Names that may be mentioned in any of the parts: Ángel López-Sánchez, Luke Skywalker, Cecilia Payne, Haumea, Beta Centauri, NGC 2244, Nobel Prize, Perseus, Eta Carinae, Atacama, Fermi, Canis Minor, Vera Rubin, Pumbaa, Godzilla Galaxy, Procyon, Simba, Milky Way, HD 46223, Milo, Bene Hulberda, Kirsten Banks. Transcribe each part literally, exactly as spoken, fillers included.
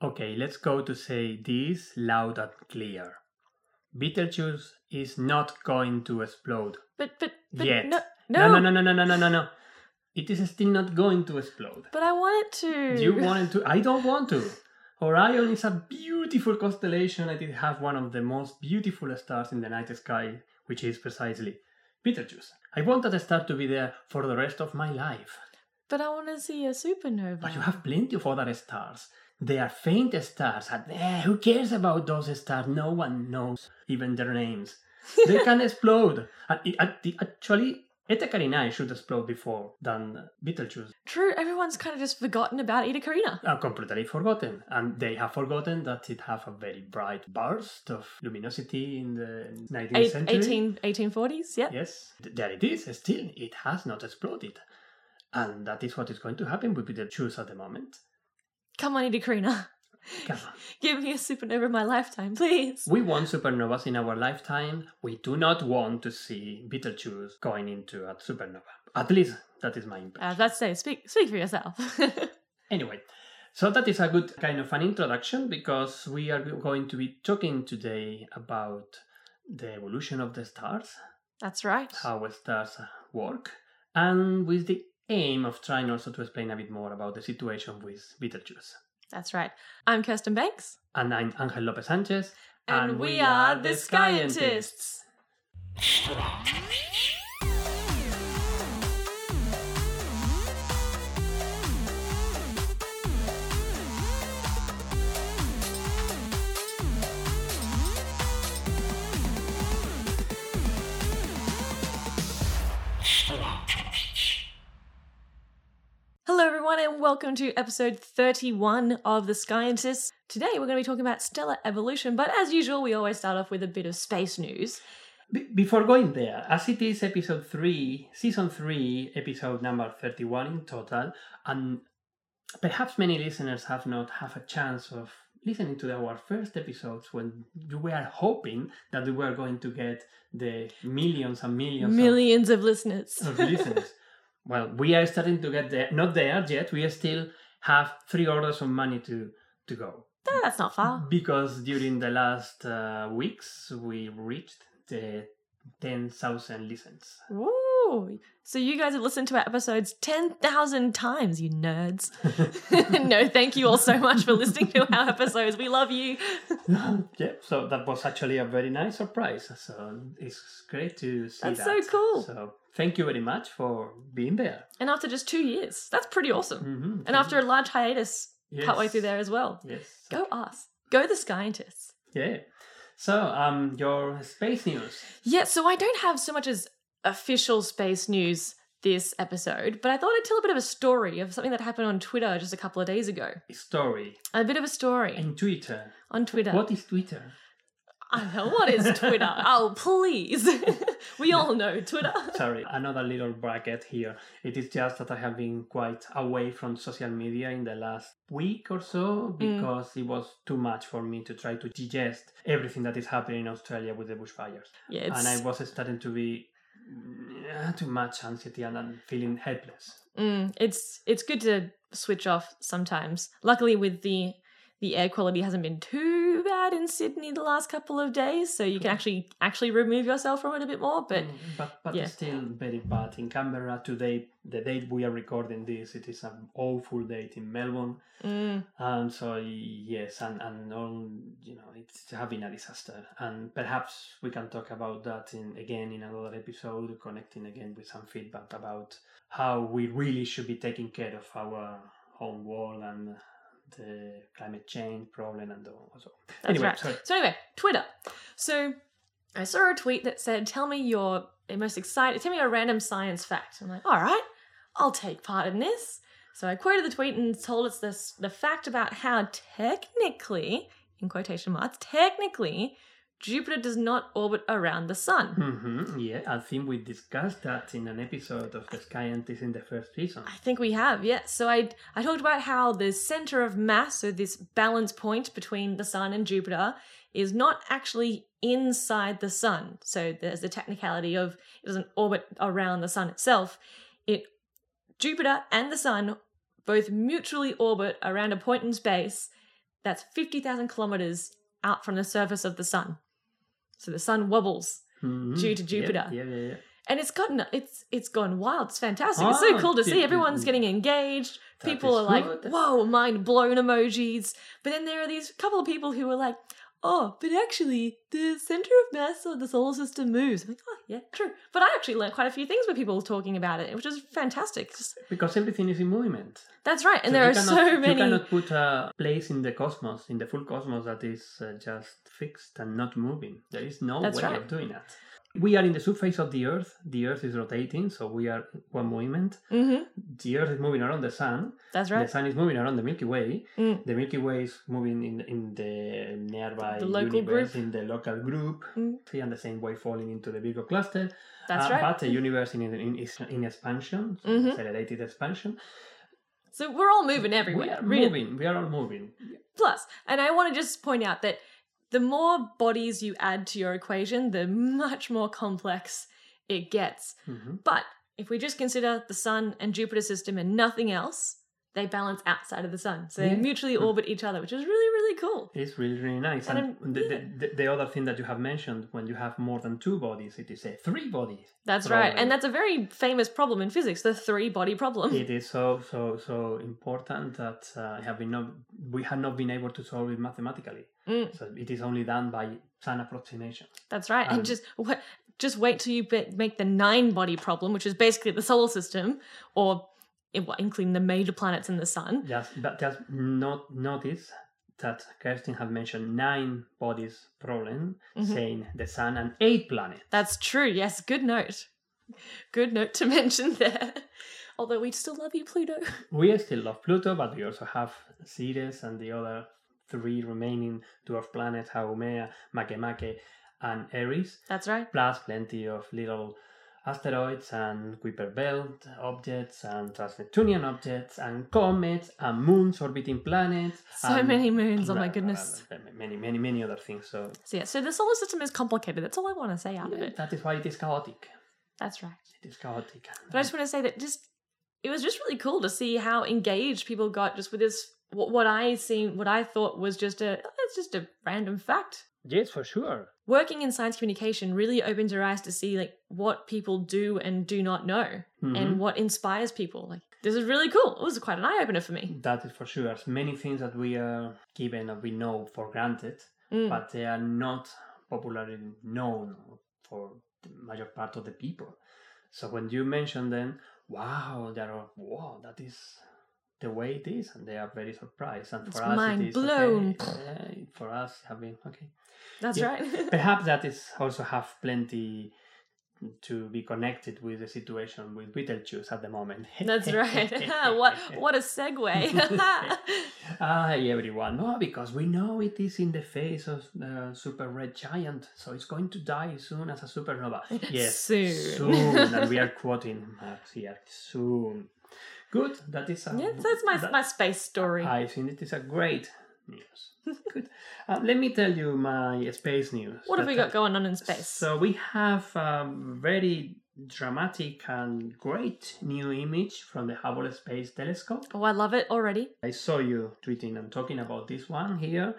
Okay, let's go to say this loud and clear. Betelgeuse is not going to explode. But, but, but yet. No, no, no, no, no, no, no, no, no. It is still not going to explode. But I want it to. You want it to? I don't want to. Orion is a beautiful constellation. It has one of the most beautiful stars in the night sky, which is precisely Betelgeuse. I want that star to be there for the rest of my life. But I want to see a supernova. But you have plenty of other stars. They are faint stars. And, eh, who cares about those stars? No one knows even their names. They can explode. And it, it, actually, Eta Carinae should explode before than Betelgeuse. True, everyone's kind of just forgotten about Eta Carinae. Uh, completely forgotten. And they have forgotten that it had a very bright burst of luminosity in the nineteenth Eight, century. eighteen, eighteen forties, yeah. Yes, there it is. Still, it has not exploded. And that is what is going to happen with Betelgeuse at the moment. Come on, Eta Carinae. Come on. Give me a supernova in my lifetime, please. We want supernovas in our lifetime. We do not want to see Betelgeuse going into a supernova. At least that is my impression. I was about to say, speak, speak for yourself. Anyway, so that is a good kind of an introduction because we are going to be talking today about the evolution of the stars. That's right. How stars work. And with the aim of trying also to explain a bit more about the situation with Betelgeuse. That's right. I'm Kirsten Banks. And I'm Ángel López-Sánchez. And, and we, we are, are The Skyentists. Hello everyone and welcome to episode thirty-one of The Skyentists. Today we're going to be talking about stellar evolution, but as usual we always start off with a bit of space news. Be- before going there, as it is episode three, season three, episode number thirty-one in total, and perhaps many listeners have not had a chance of listening to our first episodes when you were hoping that we were going to get the millions and millions Millions of, of listeners. Of listeners. Well, we are starting to get there. Not there yet. We still have three orders of money to, to go. No, that's not far. Because during the last uh, weeks, we reached the ten thousand listens. Ooh. So you guys have listened to our episodes ten thousand times, you nerds. No, thank you all so much for listening to our episodes. We love you. Yeah, so that was actually a very nice surprise. So it's great to see that's that. That's so cool. So thank you very much for being there. And after just two years, that's pretty awesome. Mm-hmm, and after you. a large hiatus yes. partway through there as well. Yes. Go us. Go The Scientists. Yeah. So, um, your space news. Yeah, so I don't have so much as official space news this episode, but I thought I'd tell a bit of a story of something that happened on Twitter just a couple of days ago. A story. A bit of a story. On Twitter. On Twitter. What is Twitter? I don't know. What is Twitter? Oh, please. We all know Twitter. Sorry, another little bracket here. It is just that I have been quite away from social media in the last week or so because mm. it was too much for me to try to digest everything that is happening in Australia with the bushfires. Yeah, and I was starting to be uh, too much anxiety and I'm feeling helpless. Mm, it's it's good to switch off sometimes. Luckily with the... The air quality hasn't been too bad in Sydney the last couple of days, so you can actually actually remove yourself from it a bit more. But but, but yeah. It's still very bad in Canberra today. The date we are recording this, it is an awful date in Melbourne. Mm. And so yes, and and all, you know, it's having a disaster. And perhaps we can talk about that in again in another episode, connecting again with some feedback about how we really should be taking care of our home world and the climate change problem and all. So anyway, right. sorry. So anyway, Twitter. So I saw a tweet that said, "Tell me your most exciting. Tell me a random science fact." I'm like, "All right, I'll take part in this." So I quoted the tweet and told us this the fact about how technically, in quotation marks, technically, Jupiter does not orbit around the sun. Mm-hmm. Yeah, I think we discussed that in an episode of The Scientists in the first season. I think we have, yeah. So I I talked about how the center of mass, so this balance point between the sun and Jupiter, is not actually inside the sun. So there's the technicality of it doesn't orbit around the sun itself. It Jupiter and the sun both mutually orbit around a point in space That's fifty thousand kilometers out from the surface of the sun. So the sun wobbles mm-hmm. due to Jupiter. Yep, yeah, yeah, yeah. And it's gotten, it's it's gone wild. It's fantastic. Oh, it's so cool to see. Everyone's getting engaged. That people are like, good. Whoa, mind blown emojis. But then there are these couple of people who are like, oh, but actually the center of mass of the solar system moves. I'm like, oh, yeah, true. But I actually learned quite a few things when people were talking about it, which is fantastic. Because everything is in movement. That's right. And so there are cannot, so many... You cannot put a place in the cosmos, in the full cosmos, that is uh, just fixed and not moving. There is no That's way right. of doing that. We are in the surface of the Earth. The Earth is rotating, so we are one movement. Mm-hmm. The Earth is moving around the Sun. That's right. The Sun is moving around the Milky Way. Mm. The Milky Way is moving in, in the nearby the local universe, group. in the local group. Mm. And the same way falling into the Virgo cluster. That's uh, right. But the universe in, in, in expansion, so mm-hmm. accelerated expansion. So we're all moving everywhere. We are really. moving. We are all moving. Plus, and I want to just point out that the more bodies you add to your equation, the much more complex it gets. Mm-hmm. But if we just consider the Sun and Jupiter system and nothing else, they balance outside of the Sun. So they yeah. mutually orbit each other, which is really, really cool. It's really, really nice. And, and the, yeah. the, the, the other thing that you have mentioned, when you have more than two bodies, it is a three-body. That's problem. right. And that's a very famous problem in physics, the three-body problem. It is so, so, so important that uh, have been not, we have not been able to solve it mathematically. Mm. So it is only done by sun approximation. That's right. Um, and just what, just wait till you make the nine-body problem, which is basically the solar system, or including the major planets in the sun. Yes, but just not notice that Kirsten have mentioned nine bodies problem, mm-hmm. saying the sun and eight planets. That's true. Yes, good note. Good note to mention there. Although we still love you, Pluto. We still love Pluto, but we also have Ceres and the other three remaining dwarf planets, Haumea, Makemake, and Eris. That's right. Plus plenty of little asteroids and Kuiper Belt objects and trans-Neptunian objects and comets and moons orbiting planets. So and many moons, oh my goodness. Many, many, many other things. So, so yeah, so the solar system is complicated. That's all I want to say out yeah, of it. That is why it is chaotic. That's right. It is chaotic. But I just want to say that just it was just really cool to see how engaged people got just with this. What I seen, what I thought was just a, it's just a random fact. Yes, for sure. Working in science communication really opens your eyes to see like what people do and do not know, mm-hmm. and what inspires people. Like this is really cool. It was quite an eye opener for me. That is for sure. There's many things that we are given and we know for granted, mm. but they are not popularly known for the major part of the people. So when you mention them, wow, they are wow, that is the way it is, and they are very surprised. And for it's us, mind it is blown. Okay. For us, have been okay. That's yeah. right. Perhaps that is also have plenty to be connected with the situation with Betelgeuse at the moment. That's right. what what a segue. Ah, everyone. No, because we know it is in the face of the uh, super red giant, so it's going to die soon as a supernova. Yes, soon. soon. And we are quoting Max here. Soon. Good. That is a, yeah, that's my that, my space story. I think it is a great news. Good. Uh, let me tell you my space news. What that, have we got going on in space? So we have a very dramatic and great new image from the Hubble Space Telescope. Oh, I love it already. I saw you tweeting and talking about this one here.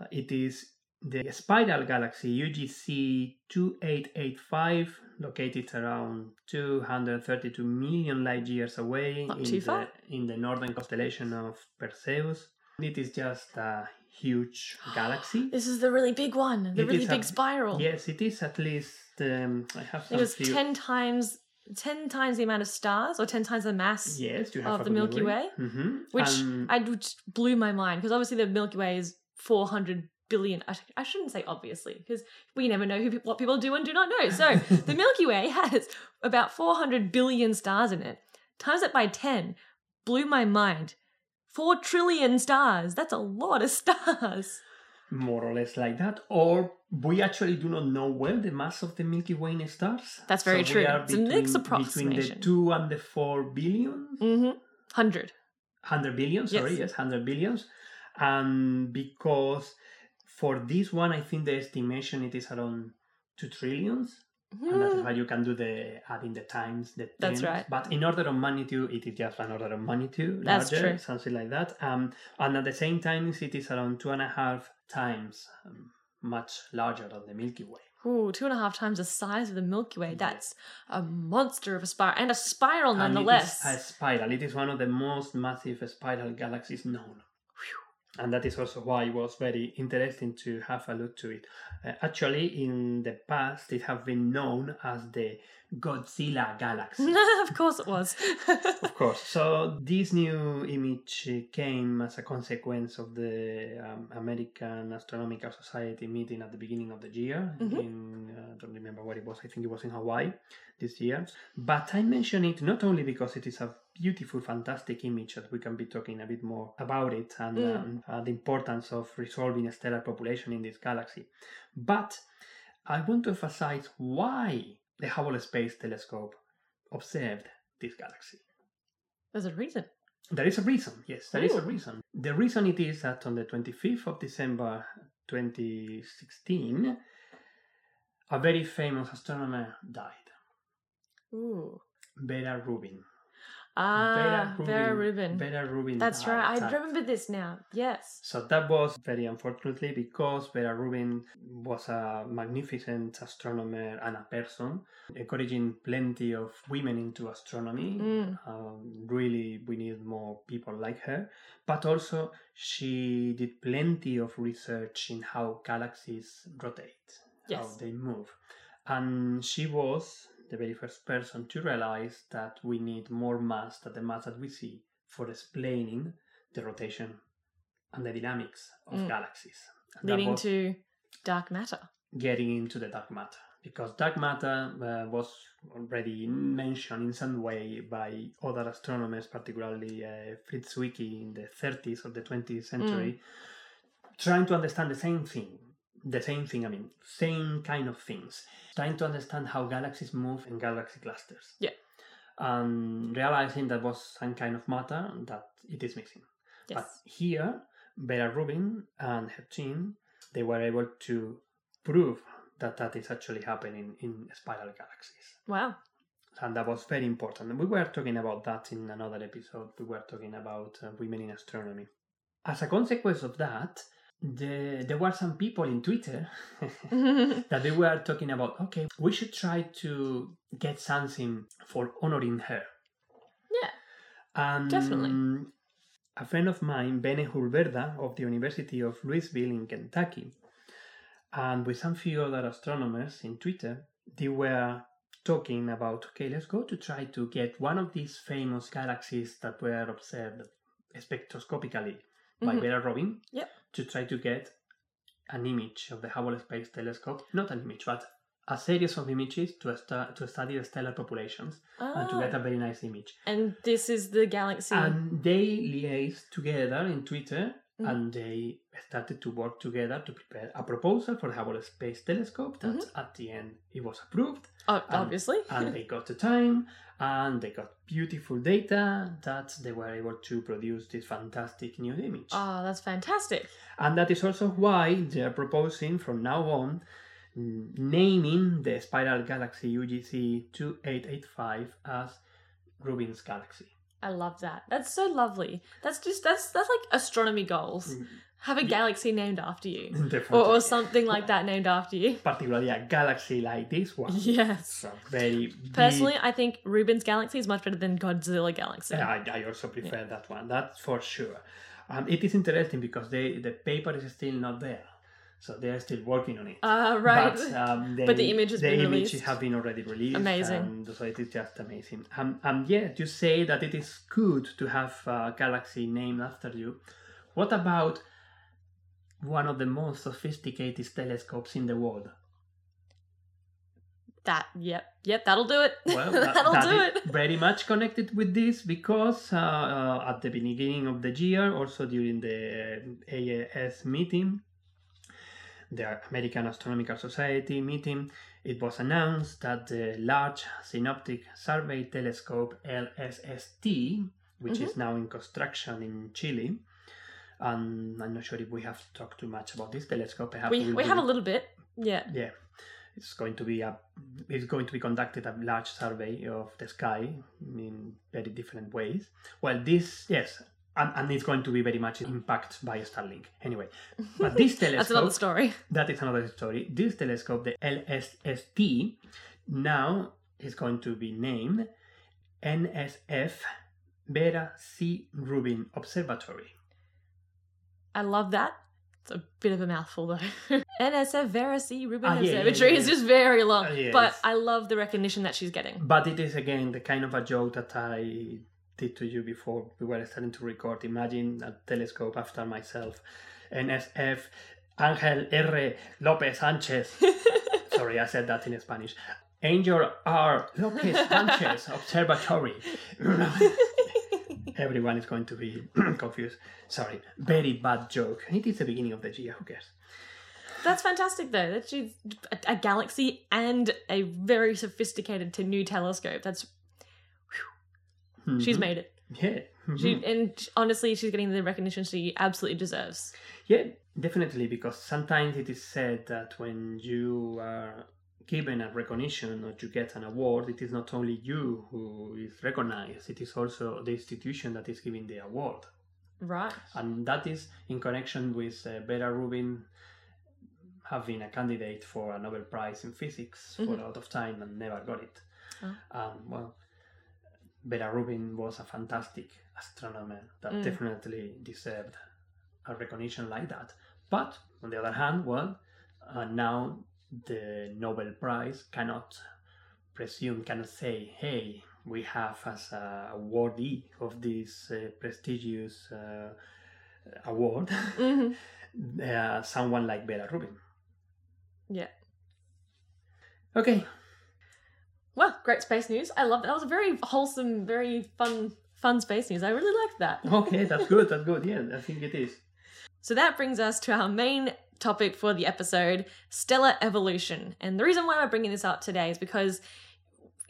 Uh, it is the spiral galaxy U G C twenty-eight eighty-five, located around two hundred thirty-two million light years away in the, in the northern constellation of Perseus. It is just a huge galaxy. This is the really big one, the it really big a, spiral. Yes, it is at least. Um, I have. It was few. ten times, ten times the amount of stars, or ten times the mass. Yes, you have of the Milky Way, way. Mm-hmm. which um, I which blew my mind because obviously the Milky Way is four hundred billion, I, I shouldn't say obviously, because we never know who, what people do and do not know. So the Milky Way has about four hundred billion stars in it. Times it by ten, blew my mind. Four trillion stars, that's a lot of stars. More or less like that. Or we actually do not know well the mass of the Milky Way in stars. That's very so true. It's between, a mixed approximation. Between the two and the four billion. Mm-hmm. one hundred. one hundred billion, sorry, yes, yes one hundred billion. And because for this one, I think the estimation it is around two trillions. And that is why you can do the adding the times. The That's right. But in order of magnitude, it is just an order of magnitude. That's larger, true. Something like that. Um, and at the same time, it is around two and a half times um, much larger than the Milky Way. Ooh, two and a half times the size of the Milky Way. That's a monster of a spiral, and a spiral nonetheless. And it is a spiral. It is one of the most massive spiral galaxies known. And that is also why it was very interesting to have a look to it. Uh, actually, in the past, it has been known as the Godzilla Galaxy. Of course it was. Of course. So this new image came as a consequence of the um, American Astronomical Society meeting at the beginning of the year. Mm-hmm. in, uh, I don't remember where it was. I think it was in Hawaii this year. But I mention it not only because it is a beautiful, fantastic image that we can be talking a bit more about it and mm. um, uh, the importance of resolving stellar population in this galaxy. But I want to emphasize why the Hubble Space Telescope observed this galaxy. There's a reason. There is a reason, yes, there Ooh. is a reason. The reason it is that on the twenty-fifth of December twenty sixteen, a very famous astronomer died. Ooh. Vera Rubin. Ah, Vera Rubin. Vera Rubin. That's died. right. I that. remember this now. Yes. So that was very unfortunately because Vera Rubin was a magnificent astronomer and a person, encouraging plenty of women into astronomy. Mm. Um, really, we need more people like her. But also, she did plenty of research in how galaxies rotate, yes. how they move. And she was the very first person to realize that we need more mass than the mass that we see for explaining the rotation and the dynamics of mm. galaxies. And leading to dark matter. Getting into the dark matter. Because dark matter uh, was already mentioned in some way by other astronomers, particularly uh, Fritz Zwicky in the thirties of the twentieth century, mm. trying to understand the same thing. The same thing, I mean, same kind of things. Trying to understand how galaxies move in galaxy clusters. Yeah. Um, realizing that was some kind of matter that it is missing. Yes. But here, Vera Rubin and her team, they were able to prove that that is actually happening in spiral galaxies. Wow. And that was very important. We were talking about that in another episode. We were talking about uh, women in astronomy. As a consequence of that, The, there were some people in Twitter that they were talking about, okay, we should try to get something for honoring her. Yeah, um, definitely. A friend of mine, Bene Hulberda, of the University of Louisville in Kentucky, and with some few other astronomers in Twitter, they were talking about, okay, let's go to try to get one of these famous galaxies that were observed spectroscopically by mm-hmm. Vera Rubin, yep. to try to get an image of the Hubble Space Telescope, not an image, but a series of images to st- to study the stellar populations ah. and to get a very nice image. And this is the galaxy. And they liaised together in Twitter, mm-hmm. and they started to work together to prepare a proposal for the Hubble Space Telescope that mm-hmm. at the end it was approved. Oh, and, obviously. And they got the time, and they got beautiful data that they were able to produce this fantastic new image. Oh, that's fantastic. And that is also why they are proposing from now on naming the spiral galaxy U G C two eight eight five as Rubin's Galaxy. I love that. That's so lovely. That's just, that's that's like astronomy goals. Mm. Have a yeah. galaxy named after you. Or, or something like that named after you. Particularly a galaxy like this one. Yes. So very Personally, big... I think Rubin's Galaxy is much better than Godzilla Galaxy. I, I also prefer yeah. that one. That's for sure. Um, it is interesting because they the paper is still not there. So they are still working on it. Ah, uh, right. But, um, they, but the image has the been released. The images have been already released. Amazing. And so it is just amazing. Um, and yeah, you say that it is good to have a galaxy named after you. What about one of the most sophisticated telescopes in the world? That, yep, yep, that'll do it. Well, that, that'll that do it. Very much connected with this because uh, uh, at the beginning of the year, also during the uh, A A S meeting, the American Astronomical Society meeting, it was announced that the Large Synoptic Survey Telescope, L S S T, which mm-hmm. is now in construction in Chile, and I'm not sure if we have talked too much about this telescope. Perhaps we we have it. a little bit, yeah. Yeah. It's going to be a it's going to be conducted a large survey of the sky in very different ways. Well, this yes, and, and it's going to be very much impacted by Starlink anyway. But this telescope that's another story. That is another story. This telescope, the L S S T, now is going to be named N S F Vera C. Rubin Observatory. I love that. It's a bit of a mouthful though. N S F Vera C. Rubin ah, Observatory yeah, yeah, yeah. is just very long. Uh, yeah, but it's... I love the recognition that she's getting. But it is again the kind of a joke that I did to you before we were starting to record. Imagine a telescope after myself. N S F Ángel R. López-Sánchez. Sorry, I said that in Spanish. Ángel R. López-Sánchez Observatory. Everyone is going to be confused. Sorry, very bad joke. It is the beginning of the year, who cares? That's fantastic, though. That she's a galaxy and a very sophisticated to new telescope. That's... Mm-hmm. She's made it. Yeah. Mm-hmm. She, and honestly, she's getting the recognition she absolutely deserves. Yeah, definitely, because sometimes it is said that when you are given a recognition or you get an award, it is not only you who is recognized, it is also the institution that is giving the award. Right. And that is in connection with uh, Vera Rubin having a candidate for a Nobel Prize in Physics mm-hmm. for a lot of time and never got it. Oh. Um, well, Vera Rubin was a fantastic astronomer that mm. definitely deserved a recognition like that. But on the other hand, well, uh, now the Nobel Prize cannot presume, cannot say, hey, we have as a awardee of this uh, prestigious uh, award mm-hmm. uh, someone like Vera Rubin. Yeah. Okay. Well, great space news. I love that. That was a very wholesome, very fun, fun space news. I really liked that. Okay, that's good. That's good. Yeah, I think it is. So that brings us to our main topic for the episode, stellar evolution. And the reason why we're bringing this up today is because,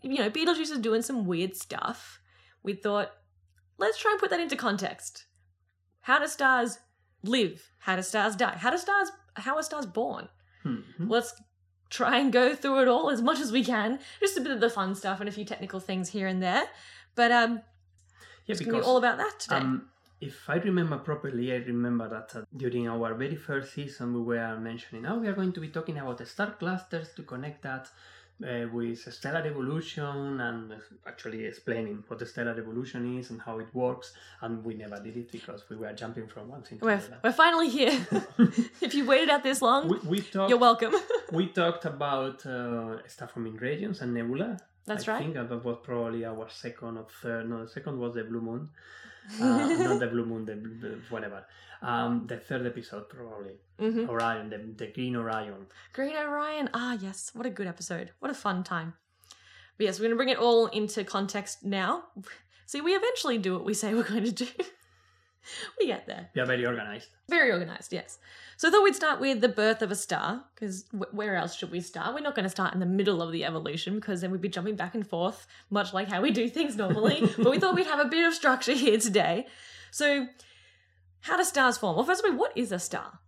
you know, Betelgeuse is doing some weird stuff. We thought, let's try and put that into context. How do stars live? How do stars die? How do stars, how are stars born? Mm-hmm. Let's try and go through it all as much as we can. Just a bit of the fun stuff and a few technical things here and there. But um, yeah, it's going to be all about that today. Um, If I remember properly, I remember that uh, during our very first season we were mentioning, now oh, we are going to be talking about the star clusters to connect that uh, with stellar evolution and actually explaining what the stellar evolution is and how it works, and we never did it because we were jumping from one thing to another. We're finally here. If you waited out this long, we, we talked, you're welcome. We talked about uh, star-forming regions and nebula. That's I right. I think that was probably our second or third. No, the second was the Blue Moon. Uh, not the Blue Moon, the, the whatever. Um, the third episode, probably. Mm-hmm. Orion, the, the Green Orion. Green Orion. Ah, yes. What a good episode. What a fun time. But yes, we're going to bring it all into context now. See, we eventually do what we say we're going to do. We get there. We are very organised. Very organised, yes. So I thought we'd start with the birth of a star, because w- where else should we start? We're not going to start in the middle of the evolution, because then we'd be jumping back and forth, much like how we do things normally. But we thought we'd have a bit of structure here today. So how do stars form? Well, first of all, what is a star?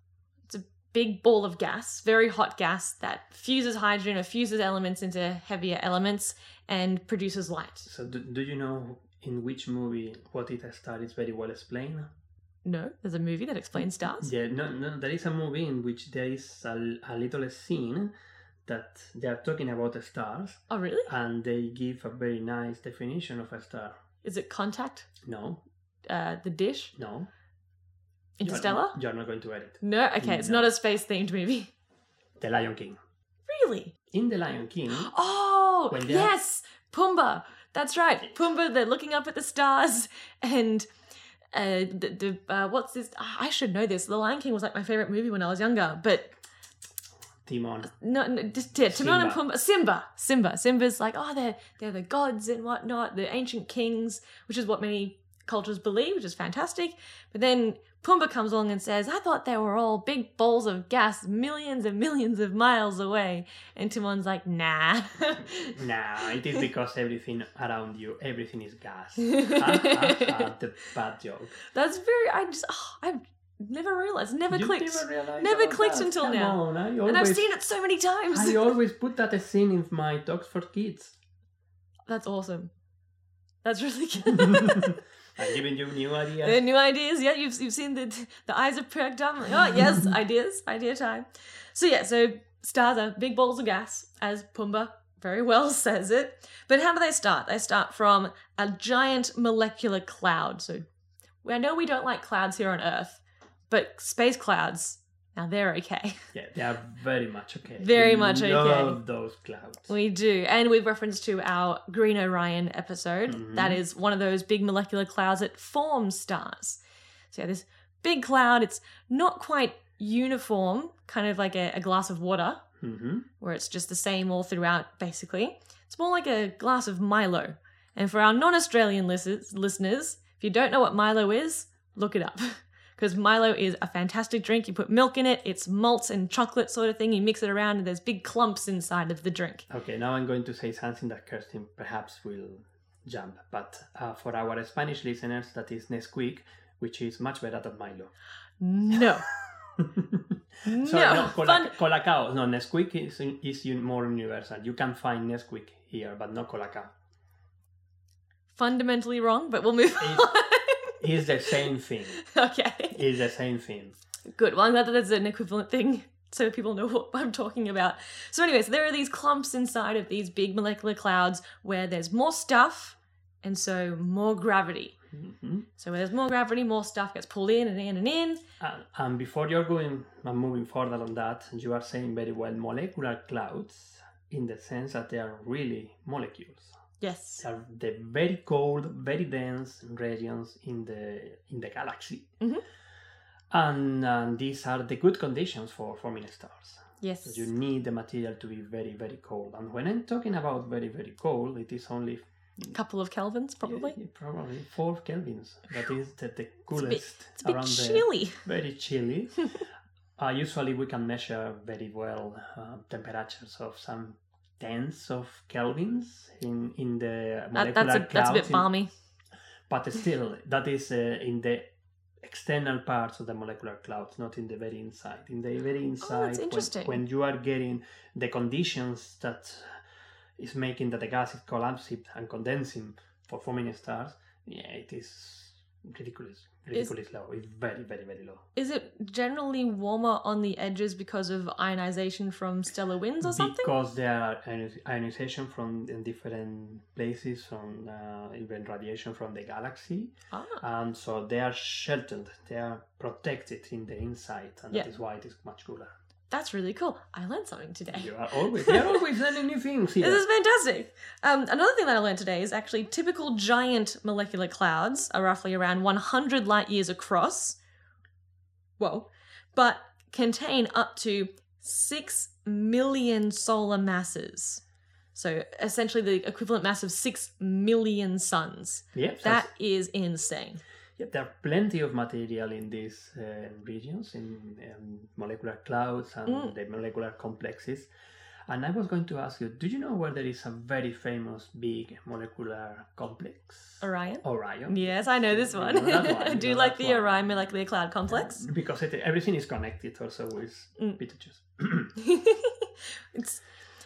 It's a big ball of gas, very hot gas, that fuses hydrogen or fuses elements into heavier elements and produces light. So do, do you know... in which movie what is a star is very well explained? No, there's a movie that explains stars. Yeah, no, no, there is a movie in which there is a, a little scene that they are talking about the stars. Oh, really? And they give a very nice definition of a star. Is it Contact? No. Uh, the Dish? No. Interstellar? You're not, you're not going to get it. No? Okay, it's no. not a space-themed movie. The Lion King. Really? In The Lion King. Oh, yes! Are... Pumbaa! That's right, Pumbaa, they're looking up at the stars, and uh, the, the uh, what's this? I should know this. The Lion King was like my favourite movie when I was younger, but... Timon. No, no just, yeah, Timon and Pumbaa. Simba. Simba. Simba's like, oh, they're, they're the gods and whatnot, the ancient kings, which is what many cultures believe, which is fantastic. But then Pumbaa comes along and says, I thought they were all big balls of gas millions and millions of miles away. And Timon's like, nah. Nah, it is because everything around you, everything is gas. Ah, ah, ah, the bad joke. That's very, I just, oh, I Never realised. Never you clicked. Never, realized never clicked that. until Come now. On, always, and I've seen it so many times. I always put that scene in my talks for kids. That's awesome. That's really good. I'm giving you new ideas. Uh, new ideas, yeah. You've you've seen the the eyes are perked up. Like, oh yes, ideas, idea time. So yeah, so stars are big balls of gas, as Pumbaa very well says it. But how do they start? They start from a giant molecular cloud. So I know we don't like clouds here on Earth, but space clouds, now they're okay. Yeah, they are very much okay. Very we much okay. We love those clouds. We do. And we've referenced to our Green Orion episode. Mm-hmm. That is one of those big molecular clouds that form stars. So yeah, this big cloud, it's not quite uniform, kind of like a, a glass of water, mm-hmm. where it's just the same all throughout, basically. It's more like a glass of Milo. And for our non-Australian lis- listeners, if you don't know what Milo is, look it up. Because Milo is a fantastic drink. You put milk in it, it's malts and chocolate sort of thing. You mix it around and there's big clumps inside of the drink. Okay, now I'm going to say something that Kirsten perhaps will jump. But uh, for our Spanish listeners, that is Nesquik, which is much better than Milo. No. no. Sorry, no, Cola, Colacao. No, Nesquik is, is more universal. You can find Nesquik here, but not Colacao. Fundamentally wrong, but we'll move it's, on. It's the same thing. Okay. It's the same thing. Good. Well, I'm glad that there's an equivalent thing so people know what I'm talking about. So anyways, there are these clumps inside of these big molecular clouds where there's more stuff and so more gravity. Mm-hmm. So where there's more gravity, more stuff gets pulled in and in and in. And, and before you're going and moving further on that, you are saying very well molecular clouds in the sense that they are really molecules. Yes. They are the very cold, very dense regions in the in the galaxy. Mm-hmm. And, and these are the good conditions for forming stars. Yes. So you need the material to be very, very cold. And when I'm talking about very, very cold, it is only... A couple of kelvins, probably? Yeah, probably four kelvins. That is the, the coolest. It's a bit, it's a bit around chilly. The, very chilly. uh, usually we can measure very well uh, temperatures of some... tens of kelvins in, in the molecular that, that's a, clouds. That's a bit balmy. In, but still, that is uh, in the external parts of the molecular clouds, not in the very inside. In the very inside, oh, that's interesting. When, when you are getting the conditions that is making that the gas is collapsing and condensing for forming stars, yeah, it is ridiculous. Ridiculous is, low. It's very, very, very low. Is it generally warmer on the edges because of ionization from stellar winds or something? Because there are ionization from different places, from uh, even radiation from the galaxy. Ah. Um, so they are sheltered. They are protected in the inside. And yeah. That is why it is much cooler. That's really cool. I learned something today. You are always, you're always learning new things here. This is fantastic. Um, another thing that I learned today is actually typical giant molecular clouds are roughly around one hundred light years across. Whoa. But contain up to six million solar masses. So essentially the equivalent mass of six million suns. Yep. That sounds... is insane. There are plenty of material in these uh, regions, in um, molecular clouds and mm. the molecular complexes. And I was going to ask you, do you know where there is a very famous big molecular complex? Orion? Orion. Yes, I know this one. You know one. I do you know like the one. Orion molecular cloud complex. Yeah, because it, everything is connected also with mm. Betelgeuse. It's...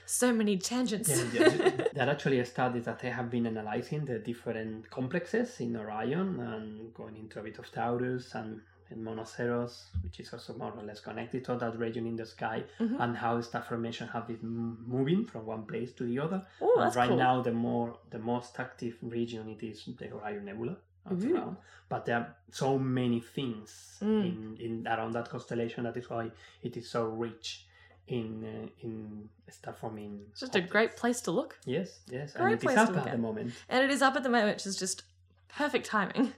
so many tangents. Yeah, yeah. There are actually studies that they have been analyzing the different complexes in Orion and going into a bit of Taurus and, and Monoceros, which is also more or less connected to that region in the sky, mm-hmm. and how star formation have been moving from one place to the other. Ooh, and right cool. now, the more the most active region it is the Orion Nebula. Around. But there are so many things mm. in, in around that constellation that is why it is so rich. In uh, in star forming, it's just optics. A great place to look. Yes, yes, great and it is up at, at the moment, and it is up at the moment, which is just perfect timing.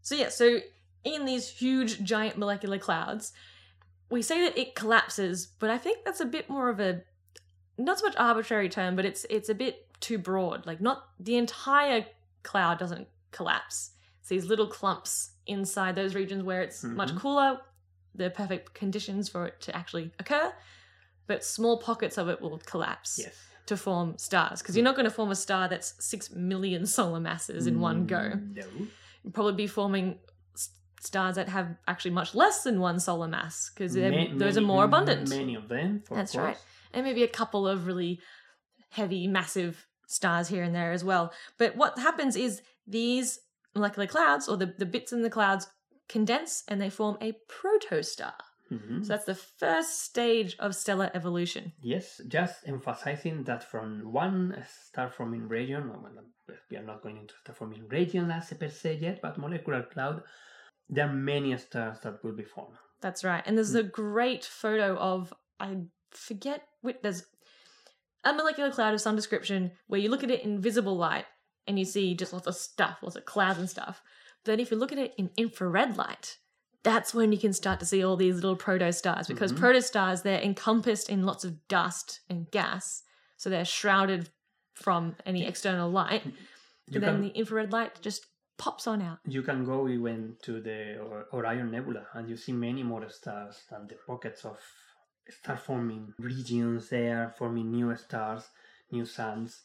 So yeah, so in these huge giant molecular clouds, we say that it collapses, but I think that's a bit more of a not so much arbitrary term, but it's it's a bit too broad. Like not the entire cloud doesn't collapse. It's these little clumps inside those regions where it's mm-hmm. much cooler, the perfect conditions for it to actually occur. But small pockets of it will collapse yes. to form stars. Because you're not going to form a star that's six million solar masses in one go. No. You'll probably be forming stars that have actually much less than one solar mass, because those are more abundant. Many of them, of course. That's right. And maybe a couple of really heavy, massive stars here and there as well. But what happens is these molecular clouds, or the, the bits in the clouds, condense and they form a protostar. Mm-hmm. So that's the first stage of stellar evolution. Yes, just emphasizing that from one star-forming region, well, we are not going into star-forming region as per se yet, but molecular cloud, there are many stars that will be formed. That's right. And there's mm-hmm. a great photo of, I forget, there's a molecular cloud of some description where you look at it in visible light and you see just lots of stuff, lots of clouds and stuff. But if you look at it in infrared light, that's when you can start to see all these little protostars, because mm-hmm. protostars, they're encompassed in lots of dust and gas, so they're shrouded from any external light. You and then can, the infrared light just pops on out. You can go even to the Orion Nebula, and you see many more stars than the pockets of star-forming regions there, forming new stars, new suns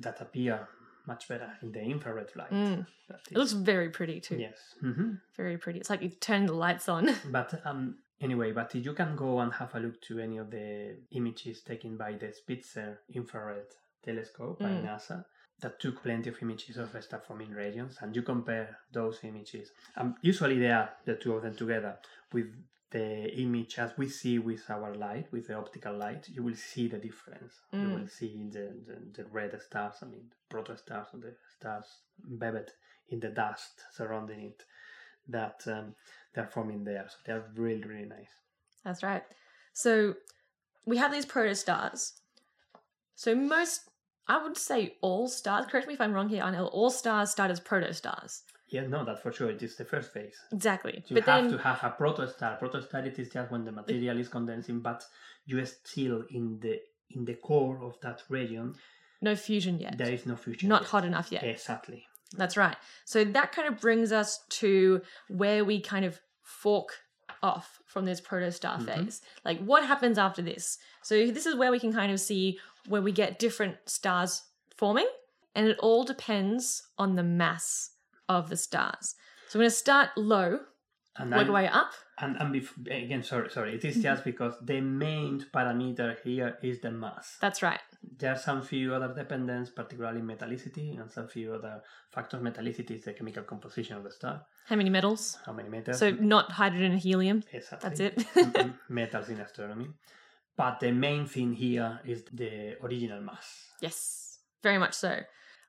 that appear much better in the infrared light. Mm. It looks very pretty too. Yes. Mm-hmm. Very pretty. It's like you turn the lights on. But um, anyway, but you can go and have a look to any of the images taken by the Spitzer Infrared Telescope by mm. NASA that took plenty of images of star-forming regions, and you compare those images. Um, usually they are, the two of them together, with the image as we see with our light, with the optical light. You will see the difference. Mm. You will see the, the, the red stars, I mean, the protostars, or the stars embedded in the dust surrounding it, that um, they're forming there. So they're really, really nice. That's right. So we have these protostars. So most, I would say all stars, correct me if I'm wrong here, Arnel, all stars start as protostars. Yeah, no, that for sure. It is the first phase. Exactly. You but have then... to have a protostar. Protostar, it is just when the material is condensing, but you are still in the in the core of that region. No fusion yet. There is no fusion. Not yet. Hot enough yet. Exactly. That's right. So that kind of brings us to where we kind of fork off from this protostar mm-hmm. phase. Like, what happens after this? So this is where we can kind of see where we get different stars forming, and it all depends on the mass of the stars. So we're going to start low, and work our way up. And, and bef- again, sorry, sorry. It is just because the main parameter here is the mass. That's right. There are some few other dependents, particularly metallicity, and some few other factors. Metallicity is the chemical composition of the star. How many metals? How many metals? So not hydrogen and helium. Exactly. That's it. Metals in astronomy. But the main thing here is the original mass. Yes, very much so.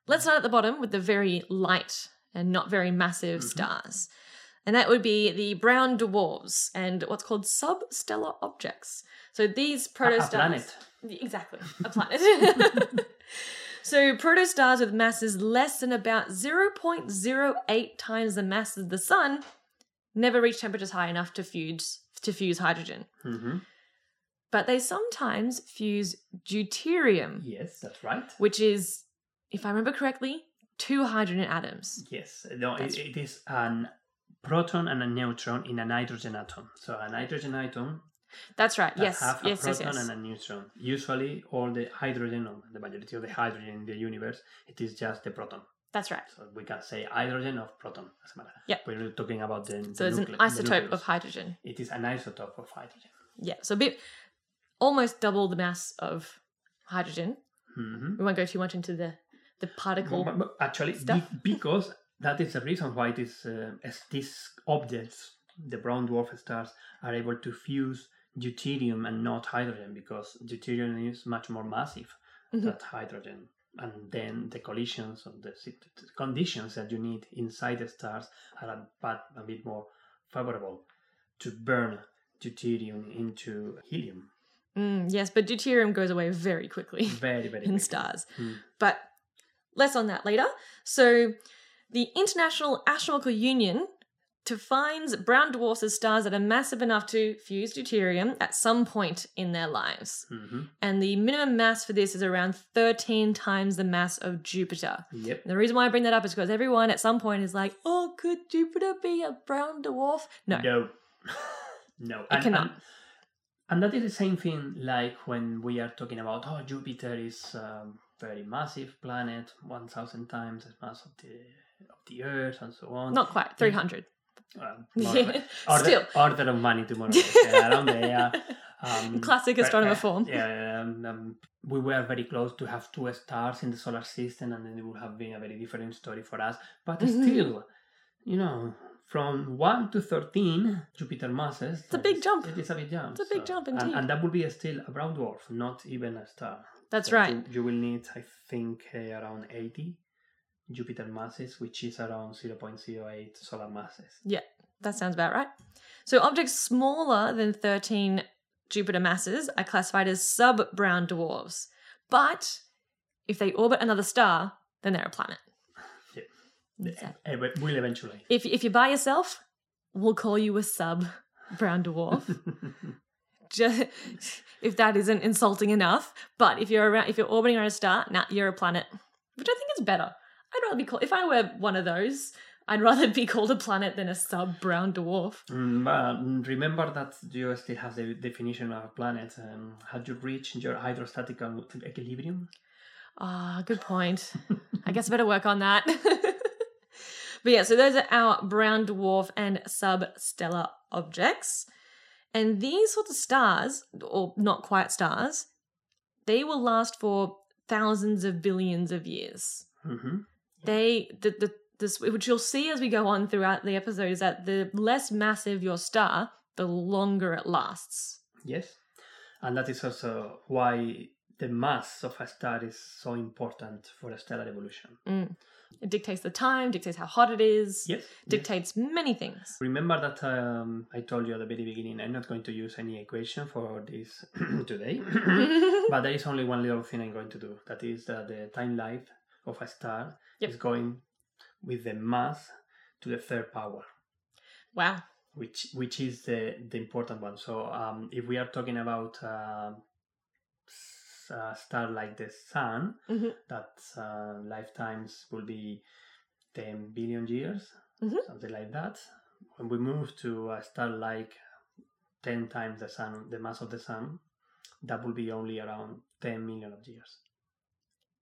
Let's start at the bottom with the very light and not very massive mm-hmm. stars. And that would be the brown dwarves and what's called substellar objects. So these protostars... A, a planet. Exactly, a planet. So protostars with masses less than about zero point zero eight times the mass of the sun never reach temperatures high enough to fuse, to fuse hydrogen. Mm-hmm. But they sometimes fuse deuterium. Yes, that's right. Which is, if I remember correctly, two hydrogen atoms. Yes, no, it, it is a proton and a neutron in a nitrogen atom. So a nitrogen atom. That's right. That yes, have a yes, proton yes, yes. and a neutron. Usually, all the hydrogen, or the majority of the hydrogen in the universe, it is just the proton. That's right. So we can say hydrogen of proton. Yeah. We're talking about the. So the it's nucle- an isotope of hydrogen. It is an isotope of hydrogen. Yeah. So a bit, almost double the mass of hydrogen. Mm-hmm. We won't go too much into the. The particle but, but actually stuff. Be- because that is the reason why this, uh, these objects, the brown dwarf stars, are able to fuse deuterium and not hydrogen, because deuterium is much more massive mm-hmm. than hydrogen, and then the collisions or the conditions that you need inside the stars are a, but a bit more favorable to burn deuterium into helium. Mm, yes, but deuterium goes away very quickly very, very in quickly. Stars. Mm. But less on that later. So the International Astronomical Union defines brown dwarfs as stars that are massive enough to fuse deuterium at some point in their lives. Mm-hmm. And the minimum mass for this is around thirteen times the mass of Jupiter. Yep. And the reason why I bring that up is because everyone at some point is like, oh, could Jupiter be a brown dwarf? No. No. no. It and, cannot. And, and that is the same thing like when we are talking about, oh, Jupiter is... Um, very massive planet, one thousand times the mass of the of the Earth, and so on. Not quite, three hundred. Um, yeah. order, Still. order of magnitude, yeah, around there. Um, Classic astronomer form. Yeah, um, um, we were very close to have two stars in the solar system, and then it would have been a very different story for us. But mm-hmm. still, you know, from one to thirteen Jupiter masses. It's a big jump. It is a big jump. It's a big so, jump indeed. And, and that would be still a brown dwarf, not even a star. That's so right. You, you will need, I think, uh, around eighty Jupiter masses, which is around zero point zero eight solar masses. Yeah, that sounds about right. So objects smaller than thirteen Jupiter masses are classified as sub-brown dwarfs, but if they orbit another star, then they're a planet. Yeah, so we'll eventually. If if you're by yourself, we'll call you a sub-brown dwarf. Just, if that isn't insulting enough, but if you're around, if you're orbiting around a star, nah, you're a planet, which I think is better. I'd rather be called, if I were one of those, I'd rather be called a planet than a sub-brown dwarf. Mm, but remember that you still have the definition of a planet. Um, had you reached your hydrostatic equilibrium? Ah, oh, good point. I guess I better work on that. But yeah, so those are our brown dwarf and substellar objects. And these sorts of stars, or not quite stars, they will last for thousands of billions of years. Mm-hmm. They, the, the, this, which you'll see as we go on throughout the episode, is that the less massive your star, the longer it lasts. Yes. And that is also why the mass of a star is so important for a stellar evolution. Mm. It dictates the time, dictates how hot it is, yes, dictates yes. many things. Remember that um, I told you at the very beginning, I'm not going to use any equation for this today, but there is only one little thing I'm going to do. That is that the time life of a star yep. is going with the mass to the third power. Wow. Which which is the, the important one. So um, if we are talking about uh, a star like the sun, mm-hmm. that uh, lifetimes will be ten billion years, mm-hmm. something like that. When we move to a star like ten times the sun, the mass of the sun, that will be only around ten million of years.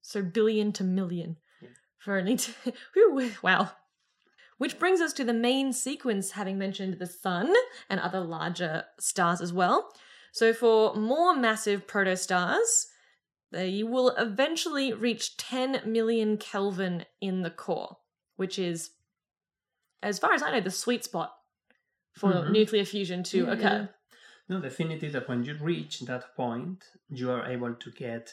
So billion to million. Yeah. For an int- wow. Which brings us to the main sequence, having mentioned the sun and other larger stars as well. So for more massive protostars, they will eventually reach ten million Kelvin in the core, which is, as far as I know, the sweet spot for mm-hmm. nuclear fusion to yeah, occur. Yeah. No, the thing is that when you reach that point, you are able to get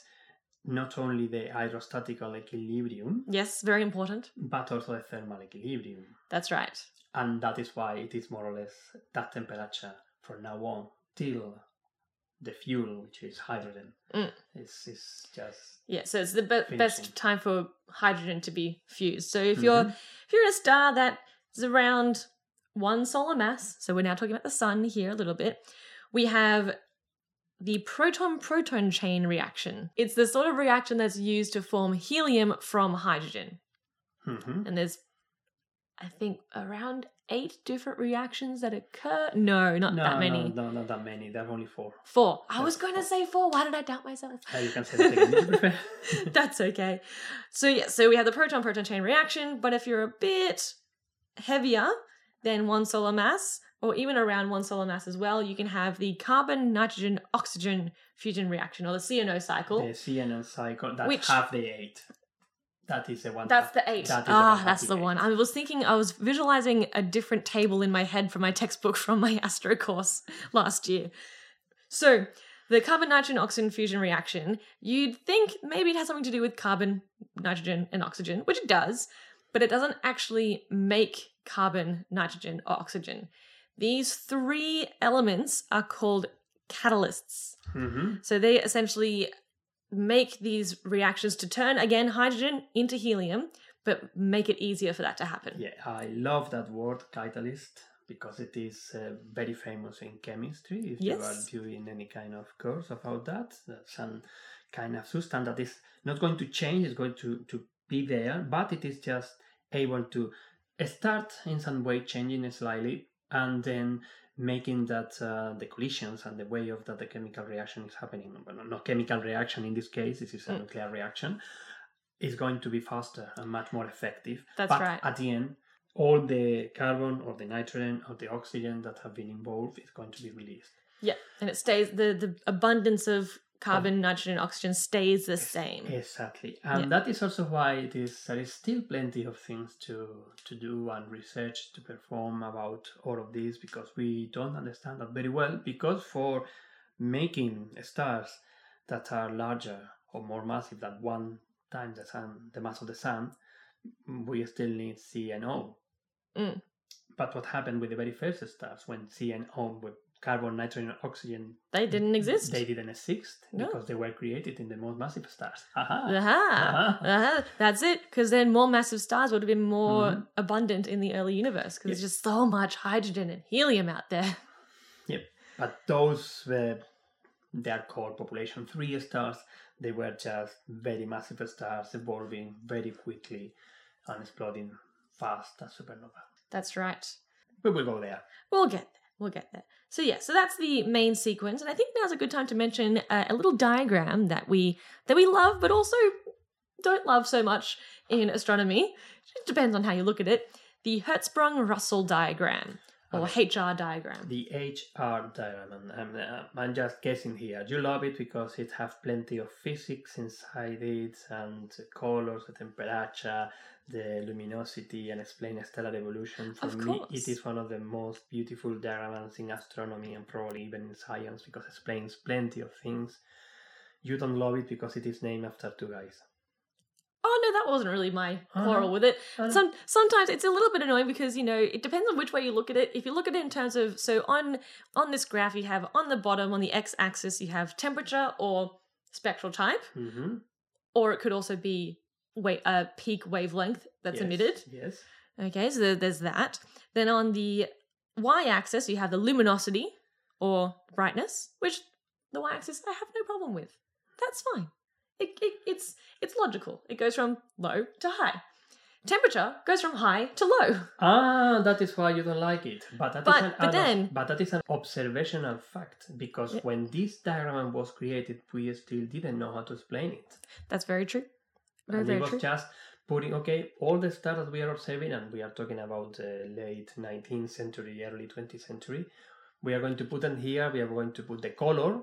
not only the hydrostatic equilibrium. Yes, very important. But also the thermal equilibrium. That's right. And that is why it is more or less that temperature from now on till the fuel, which is hydrogen. Mm. It's, it's just yeah, so it's the be- best time for hydrogen to be fused. So if mm-hmm. you're if you're in a star that is around one solar mass, so we're now talking about the sun here a little bit, we have the proton-proton chain reaction. It's the sort of reaction that's used to form helium from hydrogen. Mm-hmm. And there's, I think, around eight different reactions that occur. No, not no, that many. No, no, not that many. There are only four. Four. I that's was going four. to say four. Why did I doubt myself? Oh, you can say that again. Did you prefer? That's okay. So, yeah, so we have the proton-proton chain reaction, but if you're a bit heavier than one solar mass, or even around one solar mass as well, you can have the carbon-nitrogen-oxygen fusion reaction, or the C N O cycle. The C N O cycle, that's which, half the eight. That is the one. That's that, the eight. That ah, the that's the eight. one. I was thinking, I was visualizing a different table in my head from my textbook from my astro course last year. So the carbon-nitrogen-oxygen fusion reaction, you'd think maybe it has something to do with carbon, nitrogen, and oxygen, which it does, but it doesn't actually make carbon, nitrogen, or oxygen. These three elements are called catalysts. Mm-hmm. So they essentially make these reactions to turn, again, hydrogen into helium, but make it easier for that to happen. Yeah, I love that word, catalyst, because it is uh, very famous in chemistry. If yes. you are doing any kind of course about that, some kind of substance that is not going to change, it's going to, to be there, but it is just able to start in some way changing it slightly, and then making that uh, the collisions and the way of that the chemical reaction is happening. Well, no chemical reaction in this case, this is a mm. nuclear reaction, is going to be faster and much more effective. That's but right. At the end, all the carbon or the nitrogen or the oxygen that have been involved is going to be released. Yeah, and it stays, the, the abundance of carbon, um, nitrogen, oxygen stays the same. Exactly. And yeah. that is also why it is, there is still plenty of things to, to do and research to perform about all of this, because we don't understand that very well, because for making stars that are larger or more massive than one time the sun, the mass of the sun, we still need C and O. Mm. But what happened with the very first stars when C and O were carbon, nitrogen, oxygen... They didn't exist. They didn't exist no. because they were created in the most massive stars. Aha! Aha! Aha! That's it. Because then more massive stars would have been more mm-hmm. abundant in the early universe, because yes. there's just so much hydrogen and helium out there. Yep. But those, uh, they are called population three stars. They were just very massive stars evolving very quickly and exploding fast as supernova. That's right. We will go there. We'll get there. We'll get there. So yeah, so that's the main sequence, and I think now's a good time to mention uh, a little diagram that we that we love, but also don't love so much in astronomy. It depends on how you look at it. The Hertzsprung-Russell diagram, or okay. H R diagram. The H R diagram. I'm, uh, I'm just guessing here. You love it because it has plenty of physics inside it, and the colors, the temperature, the luminosity, and explain stellar evolution. For me, it is one of the most beautiful diagrams in astronomy and probably even in science, because it explains plenty of things. You don't love it because it is named after two guys. Oh, no, that wasn't really my quarrel uh, with it. Uh, Some, sometimes it's a little bit annoying because, you know, it depends on which way you look at it. If you look at it in terms of, so on on this graph you have on the bottom, on the x-axis, you have temperature or spectral type, mm-hmm. or it could also be Wait, uh, peak wavelength that's yes, emitted. Yes. Okay, so there's that. Then on the y-axis, you have the luminosity or brightness, which the y-axis I have no problem with. That's fine. It, it, it's it's logical. It goes from low to high. Temperature goes from high to low. Ah, that is why you don't like it. But that, but, is, an, but then, but that is an observational fact, because yeah. when this diagram was created, we still didn't know how to explain it. That's very true. Very, and it was true. Just putting, okay, all the stars that we are observing, and we are talking about the uh, late nineteenth century, early twentieth century, we are going to put them here, we are going to put the color,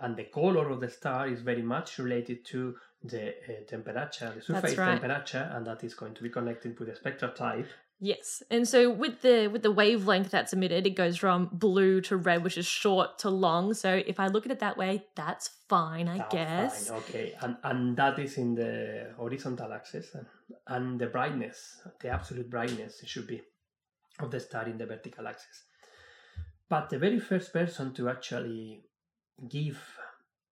and the color of the star is very much related to the uh, temperature, the surface right. temperature, and that is going to be connected with the spectral type. Yes, and so with the with the wavelength that's emitted, it goes from blue to red, which is short to long. So if I look at it that way, that's fine, I that's guess. Fine. Okay, and and that is in the horizontal axis, and, and the brightness, the absolute brightness, it should be of the star in the vertical axis. But the very first person to actually give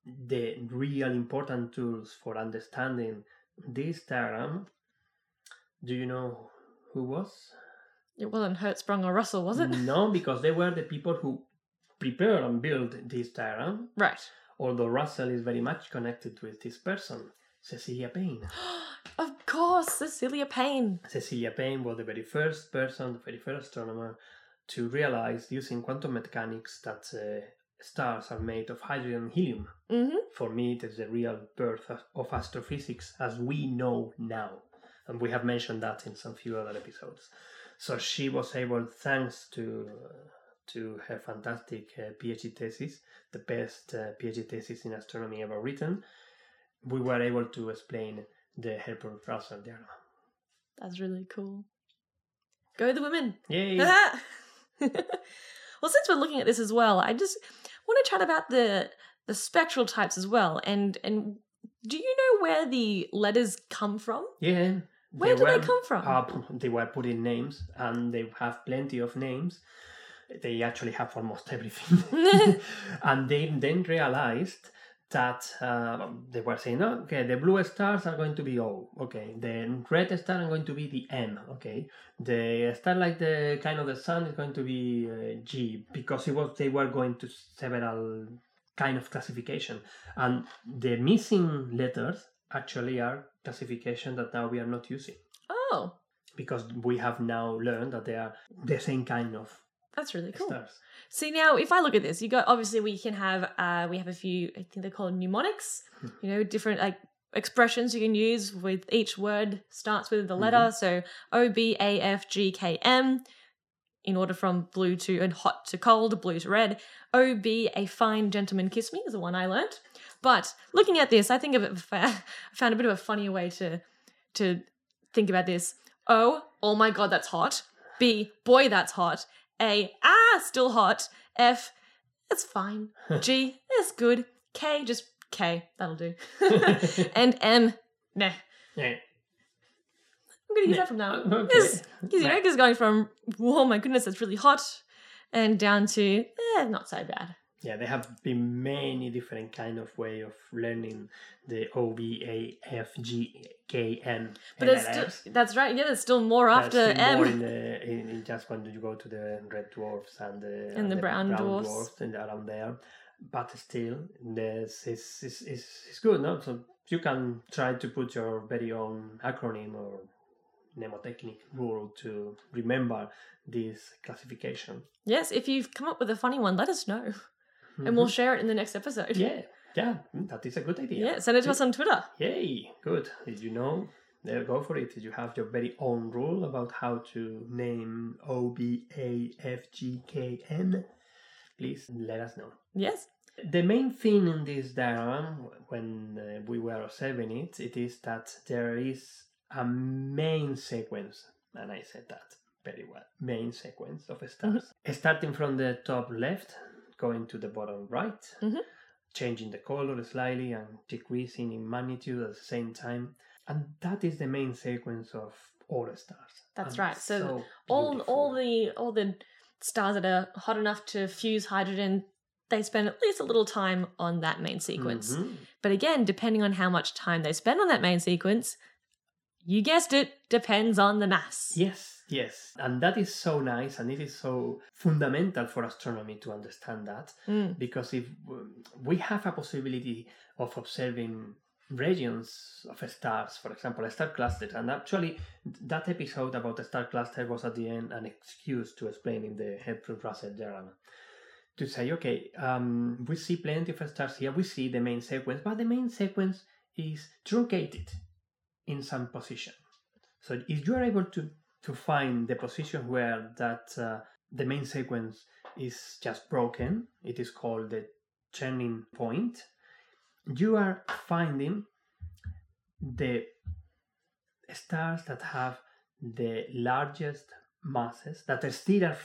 the real important tools for understanding this diagram, do you know? Who was? It wasn't Hertzsprung or Russell, was it? No, because they were the people who prepared and built this diagram. Right. Although Russell is very much connected with this person, Cecilia Payne. Of course, Cecilia Payne. Cecilia Payne was the very first person, the very first astronomer, to realize using quantum mechanics that uh, stars are made of hydrogen and helium. Mm-hmm. For me, it is the real birth of astrophysics as we know now. And we have mentioned that in some few other episodes. So she was able, thanks to uh, to her fantastic uh, PhD thesis, the best uh, PhD thesis in astronomy ever written, we were able to explain the Hertzsprung-Russell diagram. That's really cool. Go the women! Yay! Well, since we're looking at this as well, I just want to chat about the the spectral types as well. And and do you know where the letters come from? Yeah. Where they do were, they come from? Uh, they were put in names, and they have plenty of names. They actually have almost everything. And they then realized that uh, they were saying, oh, okay, the blue stars are going to be O. Okay, the red star are going to be the M. Okay, the star like the kind of the sun is going to be uh, G, because it was they were going to several kind of classification, and the missing letters actually are classification that now we are not using. Oh. Because we have now learned that they are the same kind of That's really cool. stars. See, now, if I look at this, you got, obviously we can have, uh, we have a few, I think they're called mnemonics, you know, different, like expressions you can use with each word starts with the letter. Mm-hmm. So O, B, A, F, G, K, M, in order from blue to and hot to cold, blue to red. O, B, a fine gentleman kiss me is the one I learnt. But looking at this, I think of it, I found a bit of a funnier way to to think about this. O, oh my God, that's hot. B, boy, that's hot. A, ah, still hot. F, it's fine. G, it's good. K, just K, that'll do. And M, nah. Yeah. I'm going to use nah. that from now on. Because, okay. you know, going from, oh my goodness, that's really hot, and down to, eh, not so bad. Yeah, there have been many different kind of way of learning the O, B, A, F, G, K, M. But it's still, that's right. Yeah, there's still more there's after still M. More in the, in, in just when you go to the red dwarfs and the, and and the, the brown, brown dwarfs. dwarfs and around there. But still, this is is is is good, no? So you can try to put your very own acronym or mnemotechnic rule to remember this classification. Yes, if you've come up with a funny one, let us know. And we'll share it in the next episode. Yeah, yeah, that is a good idea. Yeah, send it to us on Twitter. Yay, good. Did you know? There, go for it. You have your very own rule about how to name O, B, A, F, G, K, N. Please let us know. Yes. The main thing in this diagram, when we were observing it, it is that there is a main sequence, and I said that very well. Main sequence of stars, mm-hmm. starting from the top left, going to the bottom right, mm-hmm. changing the color slightly and decreasing in magnitude at the same time. And that is the main sequence of all the stars. That's and right. So, so all all the all the stars that are hot enough to fuse hydrogen, they spend at least a little time on that main sequence. Mm-hmm. But again, depending on how much time they spend on that main sequence, you guessed it, depends on the mass. Yes. Yes, and that is so nice, and it is so fundamental for astronomy to understand that, mm. because if we have a possibility of observing regions of stars, for example, star clusters, and actually that episode about the star cluster was at the end an excuse to explain in the Hertzsprung-Russell diagram. To say, okay, um, we see plenty of stars here, we see the main sequence, but the main sequence is truncated in some position. So if you are able to to find the position where that uh, the main sequence is just broken, it is called the turning point, you are finding the stars that have the largest masses that are still are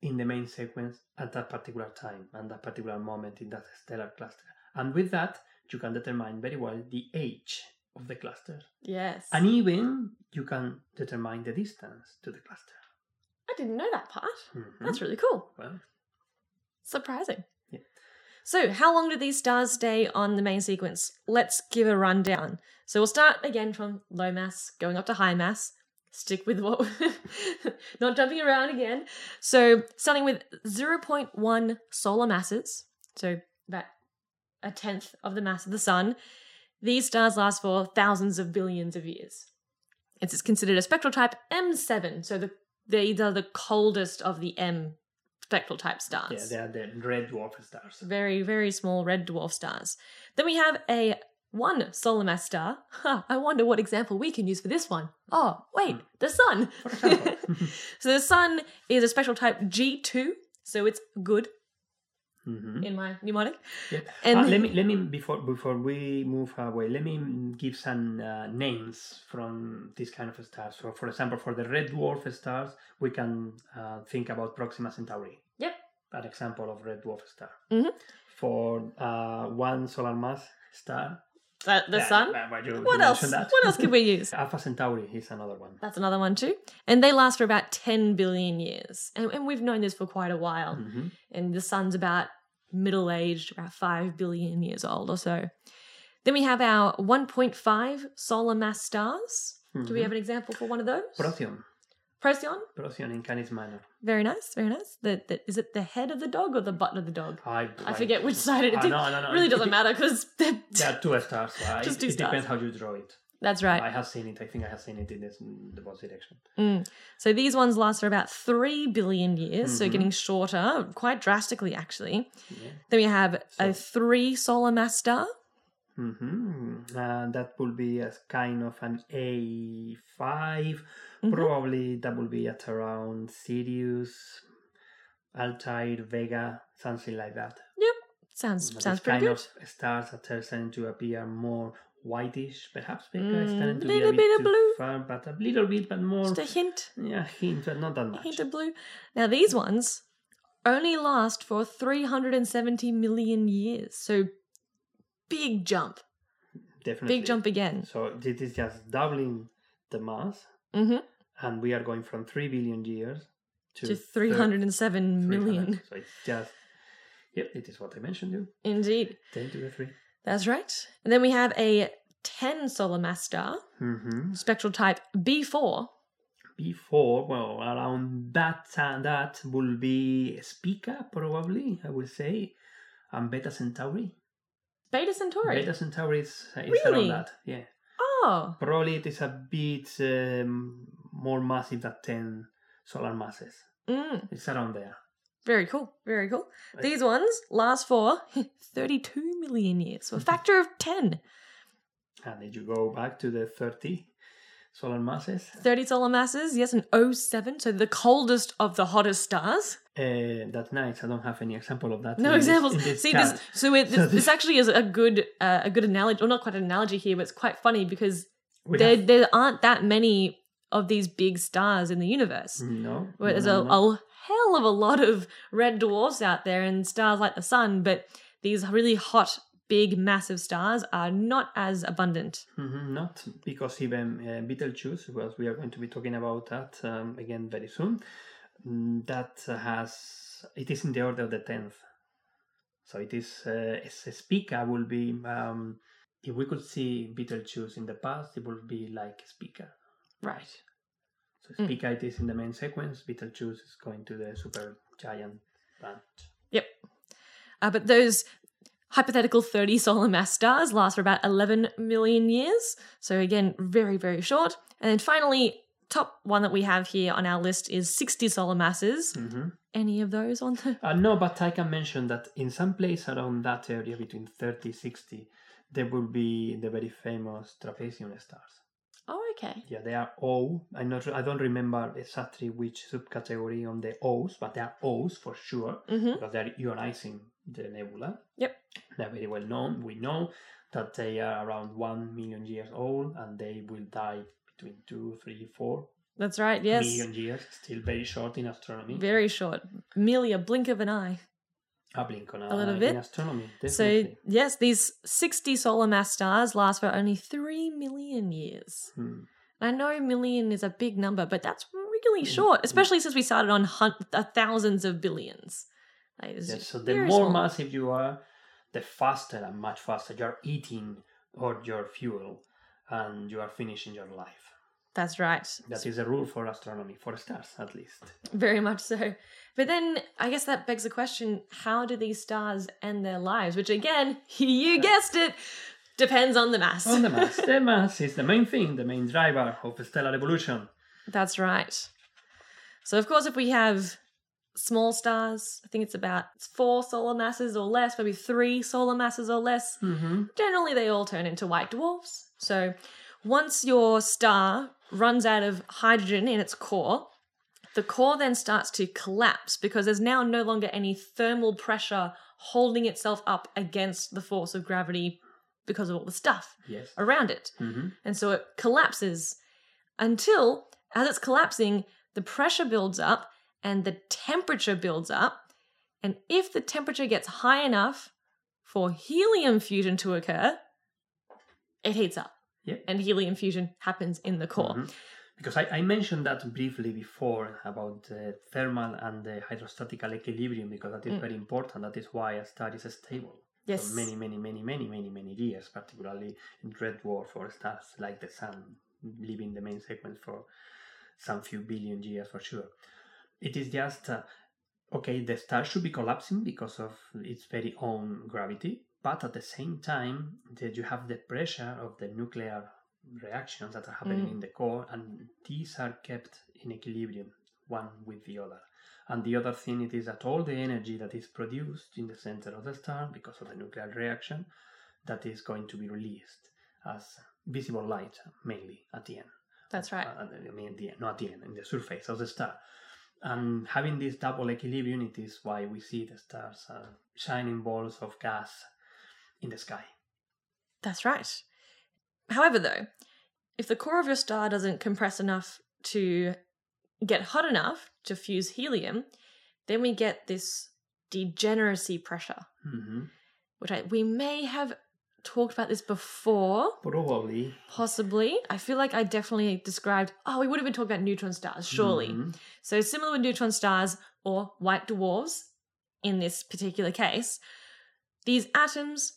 in the main sequence at that particular time and that particular moment in that stellar cluster. And with that, you can determine very well the age of the cluster. Yes. And even you can determine the distance to the cluster. I didn't know that part. Mm-hmm. That's really cool. Well, surprising. Yeah. So how long do these stars stay on the main sequence? Let's give a rundown. So we'll start again from low mass, going up to high mass. Stick with what... Not jumping around again. So starting with zero point one solar masses, so about a tenth of the mass of the sun, these stars last for thousands of billions of years. It's considered a spectral type M seven, so the, these are the coldest of the M spectral type stars. Yeah, they're the red dwarf stars. Very, very small red dwarf stars. Then we have a one solar mass star. Huh, I wonder what example we can use for this one. Oh, wait, mm. the sun. For example. So the sun is a spectral type G two, so it's good. Mm-hmm. In my mnemonic. Yeah. And uh, let me let me before before we move away, let me give some uh, names from this kind of stars. So, for example, for the red dwarf stars, we can uh, think about Proxima Centauri. Yep, an example of red dwarf star. Mm-hmm. For uh, one solar mass star, uh, the yeah, sun. Well, you, what you else? That. What else could we use? Alpha Centauri is another one. That's another one too, and they last for about ten billion years, and, and we've known this for quite a while. Mm-hmm. And the sun's about middle-aged, about five billion years old or so. Then we have our one point five solar mass stars. Mm-hmm. Do we have an example for one of those? Procyon. Procyon? Procyon in Canis Minor. Very nice, very nice. The, the, is it the head of the dog or the butt of the dog? I, I forget which side it is. Uh, no, no, no. It really doesn't it, matter because... There are two stars. Right? Just two it, stars. It depends how you draw it. That's right. I have seen it. I think I have seen it in this, the both direction. Mm. So these ones last for about three billion years, mm-hmm. so getting shorter, quite drastically actually. Yeah. Then we have so. a three solar mass star. Mm-hmm. And that would be as kind of an A five. Mm-hmm. Probably that would be at around Sirius, Altair, Vega, something like that. Yep. Sounds but sounds pretty good. Kind of stars that are starting to appear more whitish, perhaps, because mm, starting to be a bit, bit of blue, far, but a little bit, but more. Just a hint. Yeah, hint, but not that much. A hint of blue. Now these ones only last for three hundred seventy million years, so big jump. Definitely. Big jump again. So this is just doubling the mass, mm-hmm. and we are going from three billion years to, to three hundred seven million. So it's just. Yep, it is what I mentioned you. Indeed. ten to the three. That's right. And then we have a ten solar mass star, mm-hmm. spectral type B four. B four, well, around that and that will be Spica, probably, I would say, and Beta Centauri. Beta Centauri? Beta Centauri is, is really? Around that, yeah. Oh. Probably it is a bit um, more massive than ten solar masses. Mm. It's around there. Very cool, very cool. These ones last for thirty-two million years, so a factor of ten. And did you go back to the thirty solar masses? thirty solar masses, yes, and oh seven, so the coldest of the hottest stars. Uh, that's nice. I don't have any example of that. No examples. This, this See, this, so it, this, this actually is a good, uh, a good analogy, or well, not quite an analogy here, but it's quite funny because there, have... there aren't that many of these big stars in the universe. No. Where there's no, a... No. a hell of a lot of red dwarfs out there and stars like the sun, but these really hot, big, massive stars are not as abundant. Mm-hmm, not because even uh, Betelgeuse, well, we are going to be talking about that um, again very soon, that has, it is in the order of the tenth. So it is, uh, Spica will be, um, if we could see Betelgeuse in the past, it would be like Spica. Right. So Spica mm. is in the main sequence. Betelgeuse is going to the super giant band. Yep. Uh, but those hypothetical thirty solar mass stars last for about eleven million years. So again, very, very short. And then finally, top one that we have here on our list is sixty solar masses. Mm-hmm. Any of those on the... Uh, no, but I can mention that in some place around that area between thirty and sixty, there will be the very famous trapezium stars. Oh, okay. Yeah, they are O. I not. I don't remember exactly which subcategory on the O's, but they are O's for sure mm-hmm. because they are ionizing the nebula. Yep. They are very well known. We know that they are around one million years old, and they will die between two, three, four. That's right. Yes. Million years, still very short in astronomy. Very short, merely a blink of an eye. A blink on a, a little bit in astronomy. Definitely. So yes, these sixty solar mass stars last for only three million years. Hmm. I know million is a big number, but that's really short, especially since we started on hun- thousands of billions. Like, yes, so the more small. massive you are, the faster and much faster you're eating or your fuel, and you are finishing your life. That's right. That is a rule for astronomy, for stars at least. Very much so. But then I guess that begs the question, how do these stars end their lives? Which again, you guessed it, depends on the mass. On the mass. The mass is the main thing, the main driver of stellar evolution. That's right. So of course, if we have small stars, I think it's about four solar masses or less, maybe three solar masses or less. Mm-hmm. Generally, they all turn into white dwarfs. So once your star runs out of hydrogen in its core, the core then starts to collapse because there's now no longer any thermal pressure holding itself up against the force of gravity because of all the stuff yes. around it. Mm-hmm. And so it collapses until, as it's collapsing, the pressure builds up and the temperature builds up. And if the temperature gets high enough for helium fusion to occur, it heats up. Yep. And helium fusion happens in the core. Mm-hmm. Because I, I mentioned that briefly before about the thermal and the hydrostatical equilibrium, because that is mm. very important. That is why a star is stable yes. for many, many, many, many, many, many years, particularly in red dwarf or stars like the sun, leaving the main sequence for some few billion years for sure. It is just, uh, okay, the star should be collapsing because of its very own gravity. But at the same time, that you have the pressure of the nuclear reactions that are happening mm. in the core, and these are kept in equilibrium, one with the other. And the other thing it is that all the energy that is produced in the center of the star, because of the nuclear reaction, that is going to be released as visible light, mainly at the end. That's right. Uh, I mean, at the end, not at the end, in the surface of the star. And having this double equilibrium, it is why we see the stars uh, shining balls of gas in the sky. That's right. However, though, if the core of your star doesn't compress enough to get hot enough to fuse helium, then we get this degeneracy pressure, mm-hmm. which I, we may have talked about this before. Probably. Possibly. I feel like I definitely described, oh, we would have been talking about neutron stars, surely. Mm-hmm. So similar with neutron stars or white dwarfs in this particular case, these atoms,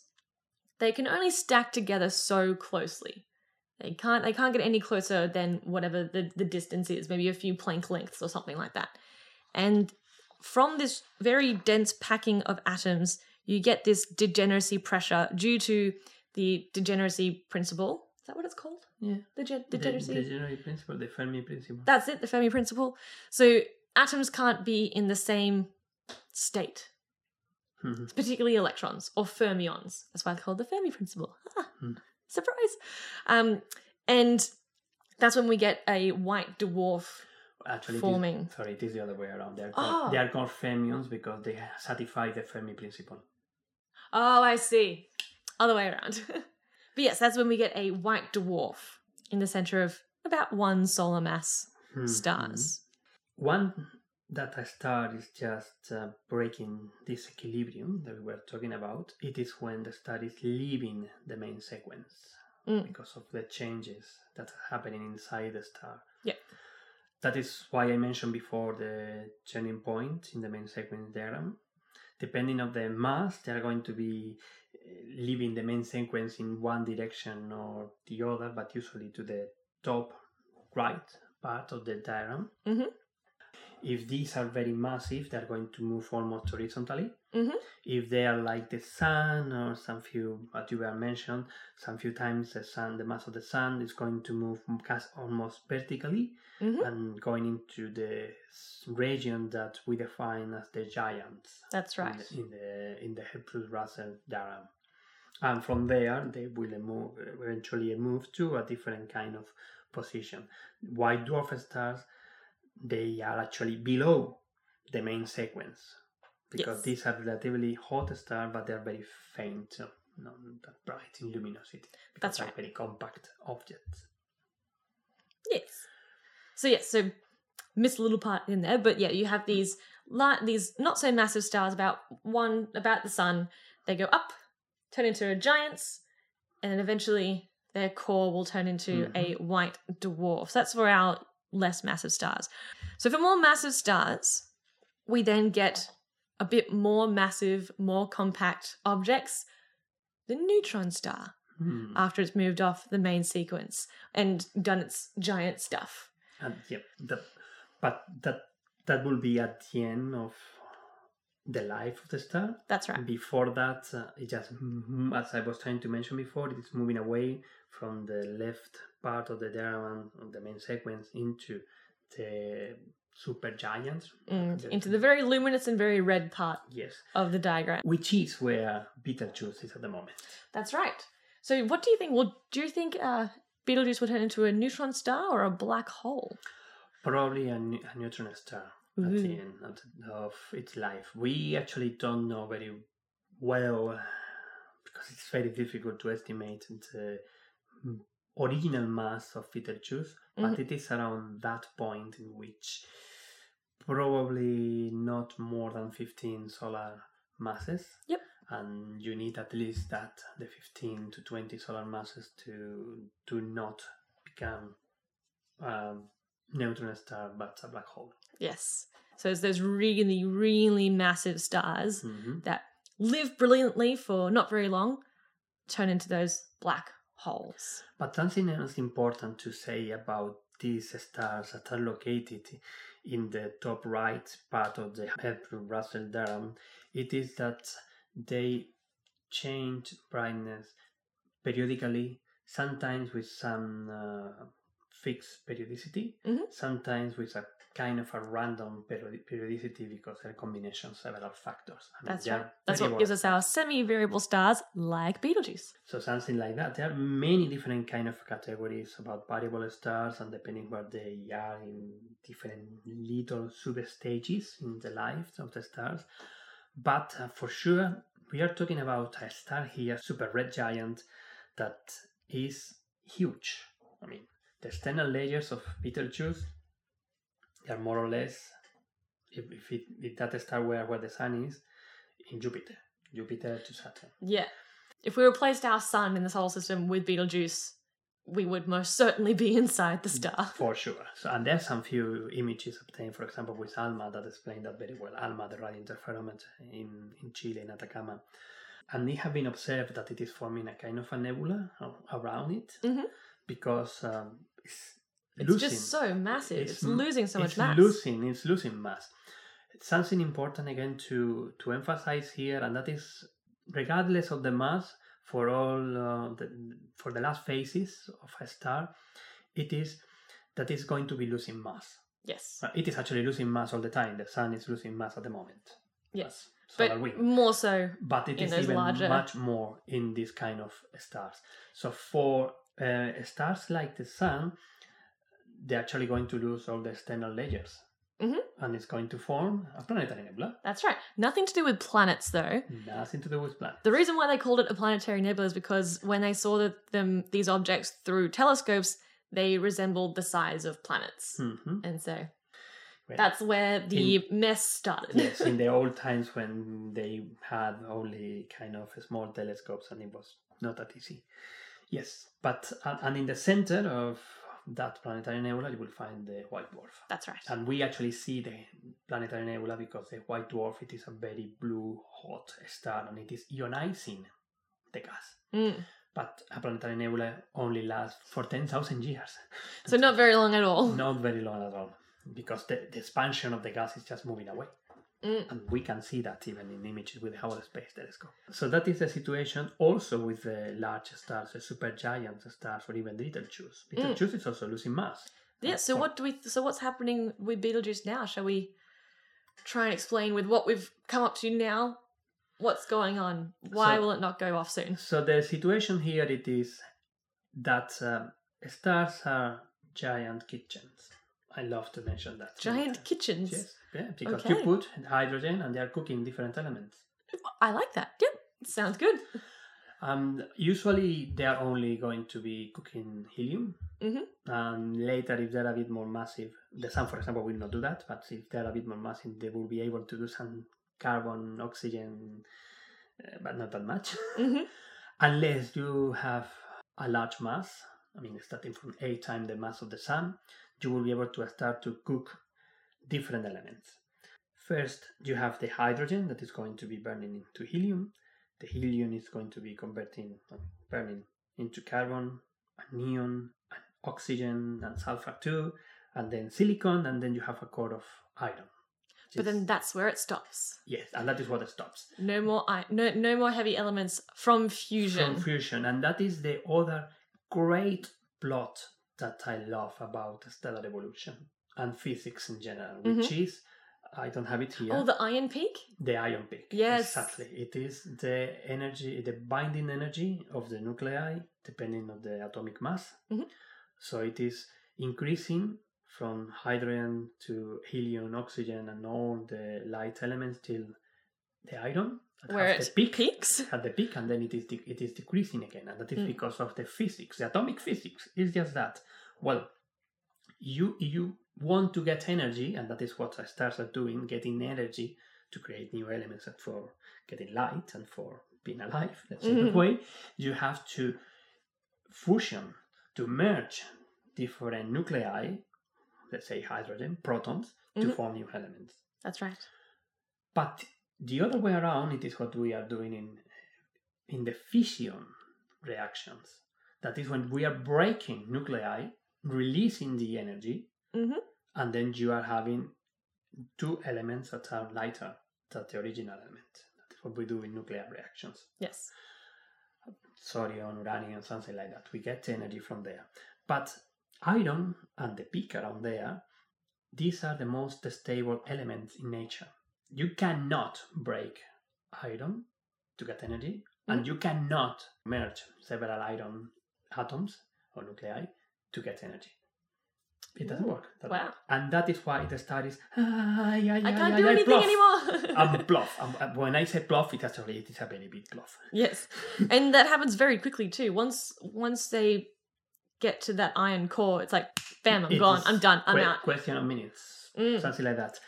they can only stack together so closely. They can't they can't get any closer than whatever the, the distance is, maybe a few Planck lengths or something like that. And from this very dense packing of atoms, you get this degeneracy pressure due to the degeneracy principle. Is that what it's called? Yeah. The ge- degeneracy the, the principle, the Fermi principle. That's it, the Fermi principle. So atoms can't be in the same state, mm-hmm. particularly electrons or fermions. That's why it's called the Fermi principle. Ah. Mm. Surprise. Um, and that's when we get a white dwarf Actually, forming. It is, sorry, it is the other way around. They are, called, oh. they are called fermions because they satisfy the Fermi principle. Oh, I see. Other way around. But yes, that's when we get a white dwarf in the center of about one solar mass mm-hmm. stars. One that a star is just uh, breaking this equilibrium that we were talking about, it is when the star is leaving the main sequence mm. because of the changes that are happening inside the star. Yeah. That is why I mentioned before the turning point in the main sequence diagram. Depending on the mass, they are going to be leaving the main sequence in one direction or the other, but usually to the top right part of the diagram. Mm-hmm. If these are very massive, they're going to move almost horizontally. Mm-hmm. If they are like the sun or some few, as you were mentioned, some few times the sun, the mass of the sun is going to move almost vertically mm-hmm. and going into the region that we define as the giants. That's right. In the in the, the Hertzsprung-Russell diagram. And from there, they will move, eventually move to a different kind of position. White dwarf stars, they are actually below the main sequence because yes. these are relatively hot stars, but they're very faint, not that bright in luminosity. That's right. Very compact objects. Yes. So yes, so missed a little part in there, but yeah, you have these light, these not so massive stars, about one about the sun. They go up, turn into giants, and then eventually their core will turn into mm-hmm. a white dwarf. So that's for our less massive stars. So for more massive stars, we then get a bit more massive, more compact objects, the neutron star, mm. after it's moved off the main sequence and done its giant stuff. And yep, yeah, but that that will be at the end of the life of the star. That's right. Before that, uh, it just, as I was trying to mention before, it's moving away from the left part of the diagram, the main sequence, into the supergiants. Mm, into the very luminous and very red part yes. of the diagram. Which is where Betelgeuse is at the moment. That's right. So what do you think? Well, do you think uh, Betelgeuse will turn into a neutron star or a black hole? Probably a, ne- a neutron star Ooh. At the end of, the, of its life. We actually don't know very well because it's very difficult to estimate the original mass of Betelgeuse, but mm-hmm. it is around that point in which probably not more than fifteen solar masses. Yep. And you need at least that, the fifteen to twenty solar masses to to not become a neutron star, but a black hole. Yes. So it's those really, really massive stars mm-hmm. that live brilliantly for not very long, turn into those black holes. But something else important to say about these stars that are located in the top right part of the Hertzsprung-Russell diagram, it is that they change brightness periodically, sometimes with some uh, fixed periodicity, mm-hmm. sometimes with a kind of a random periodicity because they're combination of several factors. I mean, That's right. That's what gives us our semi-variable stars like Betelgeuse. So something like that. There are many different kind of categories about variable stars, and depending where they are in different little sub-stages in the lives of the stars. But uh, for sure, we are talking about a star here, super red giant, that is huge. I mean, the external layers of Betelgeuse, they are more or less, if, if, it, if that star were where the sun is, in Jupiter. Jupiter to Saturn. Yeah. If we replaced our sun in the solar system with Betelgeuse, we would most certainly be inside the star. For sure. So, and there's some few images obtained, for example, with ALMA that explain that very well. ALMA, the radio interferometer in, in Chile, in Atacama. And it has been observed that it is forming a kind of a nebula around it, mm-hmm. because um, it's It's losing. just so massive. It's, it's losing so much it's mass. It's losing. It's losing mass. It's something important, again, to, to emphasize here, and that is, regardless of the mass, for all uh, the, for the last phases of a star, it is that it's going to be losing mass. Yes. It is actually losing mass all the time. The sun is losing mass at the moment. Yes. So but more so But it in is those even larger... much more in this kind of stars. So for uh, stars like the sun, they're actually going to lose all the external layers. Mm-hmm. And it's going to form a planetary nebula. That's right. Nothing to do with planets, though. Nothing to do with planets. The reason why they called it a planetary nebula is because when they saw the, them these objects through telescopes, they resembled the size of planets. Mm-hmm. And so well, that's where the in, mess started. Yes, in the old times when they had only kind of small telescopes and it was not that easy. Yes, but and in the center of that planetary nebula, you will find the white dwarf. That's right. And we actually see the planetary nebula because the white dwarf, it is a very blue, hot star, and it is ionizing the gas. Mm. But a planetary nebula only lasts for ten thousand years. So not very long at all. Not very long at all, because the, the expansion of the gas is just moving away. Mm. And we can see that even in images with the Hubble Space Telescope. So that is the situation also with the large stars, the supergiant stars, or even Betelgeuse. Betelgeuse mm. is also losing mass. Yeah, so what do we? So what's happening with Betelgeuse now? Shall we try and explain with what we've come up to now? What's going on? Why so, will it not go off soon? So the situation here, it is that um, stars are giant kitchens. I love to mention that. Giant yeah. kitchens? Yes, yeah, because okay. you put hydrogen and they are cooking different elements. I like that. Yep, yeah, sounds good. Um, usually they are only going to be cooking helium. Mm-hmm. Um, later, if they're a bit more massive, the sun, for example, will not do that, but if they're a bit more massive, they will be able to do some carbon, oxygen, uh, but not that much. Mm-hmm. Unless you have a large mass, I mean, starting from eight times the mass of the sun, you will be able to start to cook different elements. First, you have the hydrogen that is going to be burning into helium. The helium is going to be converting, burning into carbon, and neon, and oxygen, and sulfur too, and then silicon, and then you have a core of iron. But then that's where it stops. Yes, and that is what it stops. No more, iron, no, no more heavy elements from fusion. From fusion, and that is the other great plot that I love about stellar evolution and physics in general, which mm-hmm. is, I don't have it here. Oh, the ion peak? The ion peak. Yes. Exactly. It is the energy, the binding energy of the nuclei, depending on the atomic mass. Mm-hmm. So it is increasing from hydrogen to helium, oxygen, and all the light elements till the iron. Where it peak, peaks at the peak, and then it is de- it is decreasing again, and that is mm. because of the physics, the atomic physics. It's just that. Well, you you want to get energy, and that is what stars are doing, getting energy to create new elements and for getting light and for being alive. That's mm-hmm. the way you have to fusion, to merge different nuclei, let's say hydrogen, protons, mm-hmm. to form new elements. That's right. But the other way around, it is what we are doing in in the fission reactions. That is when we are breaking nuclei, releasing the energy, mm-hmm. and then you are having two elements that are lighter than the original element. That is what we do in nuclear reactions. Yes. Thorium, uranium, something like that. We get energy from there. But Iron and the peak around there, these are the most stable elements in nature. You cannot break iron to get energy, and you cannot merge several iron atoms or nuclei to get energy. It doesn't work. That wow. And that is why the studies, ah, yeah, yeah, I can't yeah, do yeah, anything bluff. anymore. I'm bluff. I'm, when I say bluff, it actually it is a very big bluff. Yes, and that happens very quickly too. Once once they get to that iron core, it's like, bam, I'm it gone. I'm done. I'm que- out. Question of minutes, mm. something like that.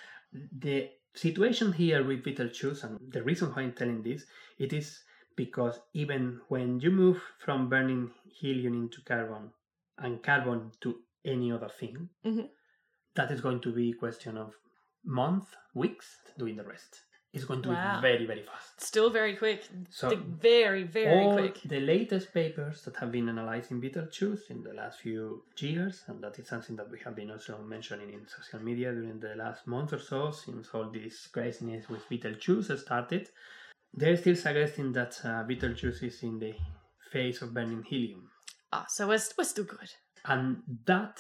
The situation here with Betelgeuse, and the reason why I'm telling this, it is because even when you move from burning helium into carbon and carbon to any other thing, mm-hmm. that is going to be a question of months, weeks, doing the rest. It's going to wow. be very, very fast. Still very quick. So the very, very all quick. The latest papers that have been analyzing Betelgeuse in the last few years, and that is something that we have been also mentioning in social media during the last month or so, since all this craziness with Betelgeuse started, they're still suggesting that uh, Betelgeuse is in the phase of burning helium. Ah, so we're, we're still good. And that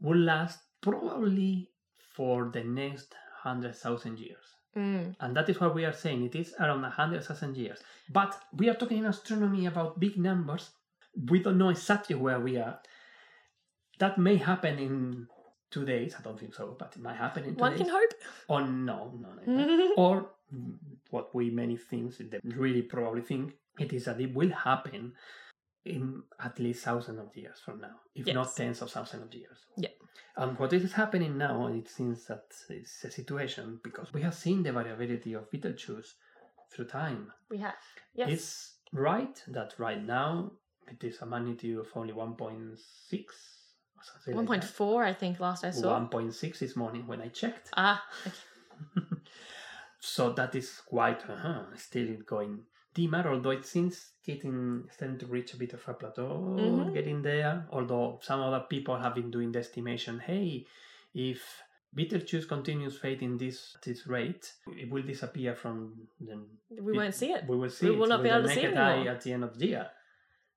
will last probably for the next one hundred thousand years. Mm. And that is what we are saying. It is around one hundred thousand years. But we are talking in astronomy about big numbers. We don't know exactly where we are. That may happen in two days. I don't think so, but it might happen in two One days. One can hope. Or no. no, no, no. Or what we many things, they really probably think, it is that it will happen in at least thousands of years from now, if yes. not tens of thousands of years. Yeah. And what is happening now, it seems that it's a situation, because we have seen the variability of Betelgeuse through time. We have, yes. It's right that right now it is a magnitude of only one point six. one point four, like I think, last I saw. one point six this morning when I checked. Ah, okay. So that is quite, uh-huh, still going dimmer, although it seems getting starting to reach a bit of a plateau, mm-hmm. getting there. Although some other people have been doing the estimation, hey, if Betelgeuse continues fading this this rate, it will disappear from the. We it, won't see it. We will see. We will it. not be able to see it anymore. At the end of the year.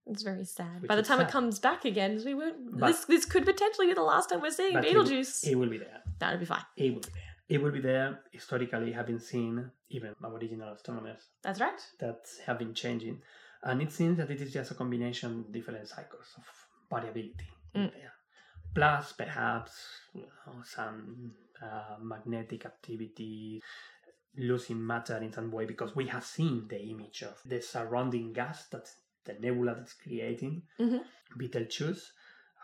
It's very sad. Which By the time sad. it comes back again, we won't. But this this could potentially be the last time we're seeing Betelgeuse. It, it will be there. That'll be fine. It will be there. It will be there, historically, having seen even Aboriginal astronomers. That's right. That have been changing. And it seems that it is just a combination of different cycles of variability mm. in there. Plus, perhaps, you know, some uh, magnetic activity, losing matter in some way, because we have seen the image of the surrounding gas that the nebula that's creating, mm-hmm. Betelgeuse,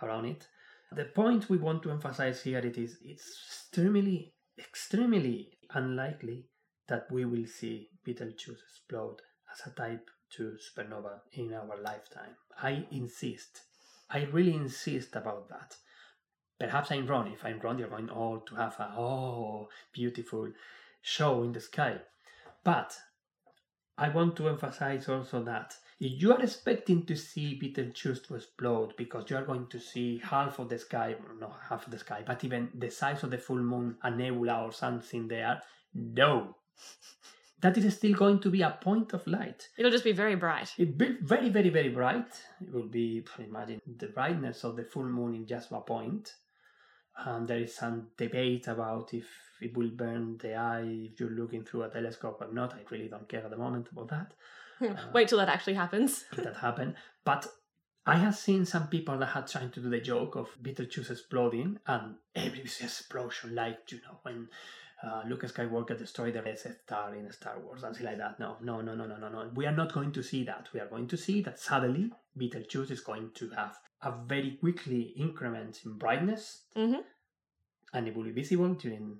around it. The point we want to emphasize here it is it's extremely extremely unlikely that we will see Betelgeuse explode as a type two supernova in our lifetime. I insist. I really insist about that. Perhaps I'm wrong. If I'm wrong, you're going all to have a, oh, beautiful show in the sky. But I want to emphasize also that if you are expecting to see Betelgeuse to explode because you are going to see half of the sky, not half of the sky, but even the size of the full moon, a nebula or something there, no. That is still going to be a point of light. It'll just be very bright. It'll be very, very, very bright. It will be, imagine, the brightness of the full moon in just a point. And there is some debate about if it will burn the eye if you're looking through a telescope or not. I really don't care at the moment about that. Wait till that actually happens. that happen. But I have seen some people that had tried to do the joke of Betelgeuse exploding, and every explosion, like, you know, when uh, Luke Skywalker destroyed the Red Star in Star Wars, something like that. No, no, no, no, no, no, no. We are not going to see that. We are going to see that suddenly Betelgeuse is going to have a very quickly increment in brightness, mm-hmm. and it will be visible during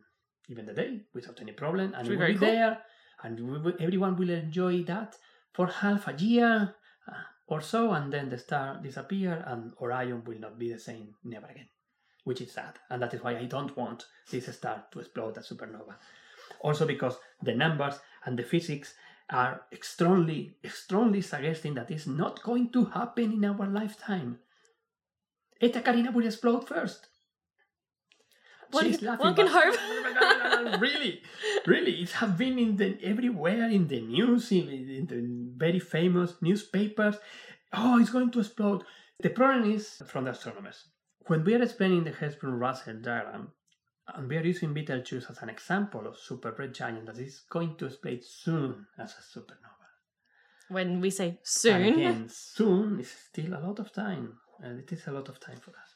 even the day without any problem, and it will be cool. there, and we will, everyone will enjoy that for half a year or so, and then the star disappears, and Orion will not be the same never again, which is sad, and that is why I don't want this star to explode as supernova. Also because the numbers and the physics are strongly, strongly suggesting that it's not going to happen in our lifetime. Eta Carinae will explode first. One, She's laughing, one can hope. really, really, it has been in the, everywhere in the news, in, in the very famous newspapers. Oh, it's going to explode. The problem is from the astronomers. When we are explaining the Hertzsprung-Russell diagram, and we are using Betelgeuse as an example of super red giant that is going to explode soon as a supernova. When we say soon... And again, soon is still a lot of time. And it is a lot of time for us.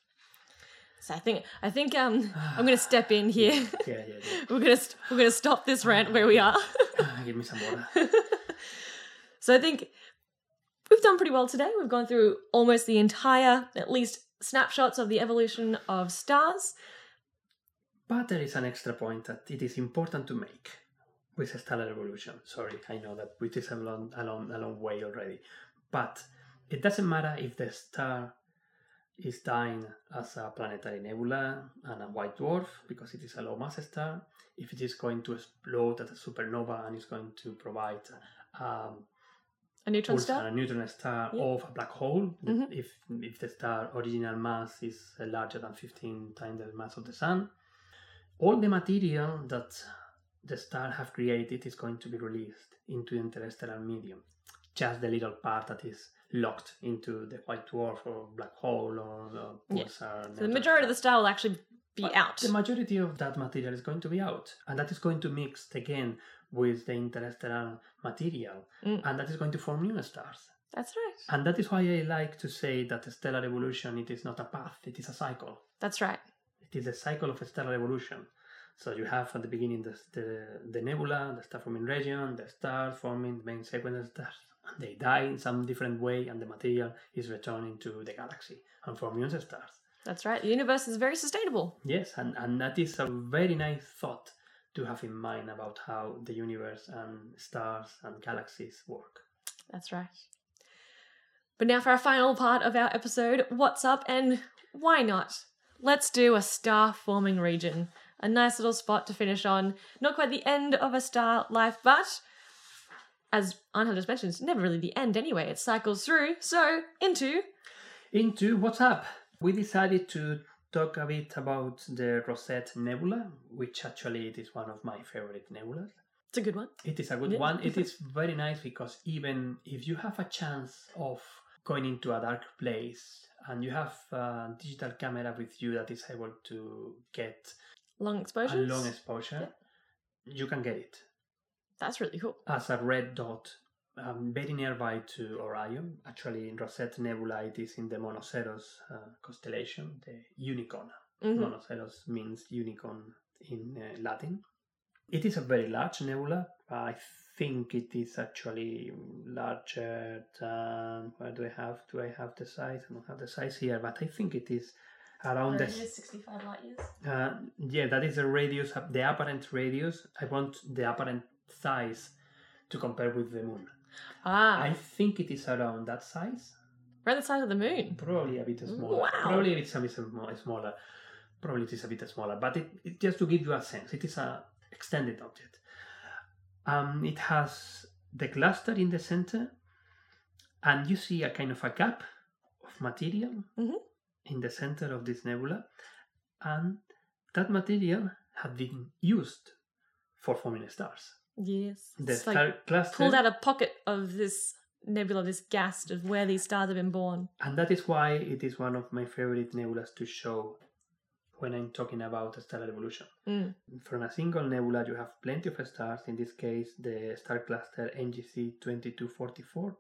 So I think I think um I'm going to step in here. Yeah, yeah, yeah. we're going to st- we're going to stop this rant where we are. Give me some water. So I think we've done pretty well today. We've gone through almost the entire, at least, snapshots of the evolution of stars. But there is an extra point that it is important to make with stellar evolution. Sorry, I know that it is a long, a long, a long way already. But it doesn't matter if the star is dying as a planetary nebula and a white dwarf, because it is a low-mass star, if it is going to explode as a supernova and is going to provide um, a neutron pulsar, star, a neutron star yeah. of a black hole, mm-hmm. if, if the star original mass is larger than fifteen times the mass of the sun, all the material that the star have created is going to be released into the interstellar medium. Just the little part that is locked into the white dwarf or black hole or the pulsar. Yeah. So the majority of the star will actually be but out. The majority of that material is going to be out. And that is going to mix again with the interstellar material. Mm. And that is going to form new stars. That's right. And that is why I like to say that stellar evolution, it is not a path, it is a cycle. That's right. It is a cycle of stellar evolution. So you have at the beginning the, the, the nebula, the star forming region, the star forming the main sequence of stars. They die in some different way and the material is returning to the galaxy and forming new stars. That's right. The universe is very sustainable. Yes, and, and that is a very nice thought to have in mind about how the universe and stars and galaxies work. That's right. But now for our final part of our episode, what's up and why not? Let's do a star-forming region. A nice little spot to finish on. Not quite the end of a star life, but... as Ángel just mentioned, it's never really the end anyway. It cycles through. So, into... Into what's up. We decided to talk a bit about the Rosette Nebula, which actually it is one of my favorite nebulas. It's a good one. It is a good yeah. one. It is very nice because even if you have a chance of going into a dark place and you have a digital camera with you that is able to get... long exposure. A long exposure. Yeah. You can get it. That's really cool. As a red dot, um, very nearby to Orion. Actually, in Rosette Nebula, it is in the Monoceros uh, constellation, the unicorn. Mm-hmm. Monoceros means unicorn in uh, Latin. It is a very large nebula. I think it is actually larger than... Where do I have? Do I have the size? I don't have the size here, but I think it is... around radius, the sixty-five light years. Uh, yeah, that is the radius, the apparent radius. I want the apparent size to compare with the moon. Ah, I think it is around that size. Around the size of the moon. Probably a bit smaller. Wow. Probably it's a bit smaller. Probably it is a bit smaller. But it, it just to give you a sense, it is a extended object. Um, it has the cluster in the center, and you see a kind of a gap of material. Mm-hmm. In the center of this nebula, and that material had been used for forming stars. Yes. The it's star like cluster pulled out a pocket of this nebula, this gas of where these stars have been born. And that is why it is one of my favorite nebulas to show when I'm talking about stellar evolution. Mm. From a single nebula, you have plenty of stars, in this case, the star cluster N G C twenty-two forty-four,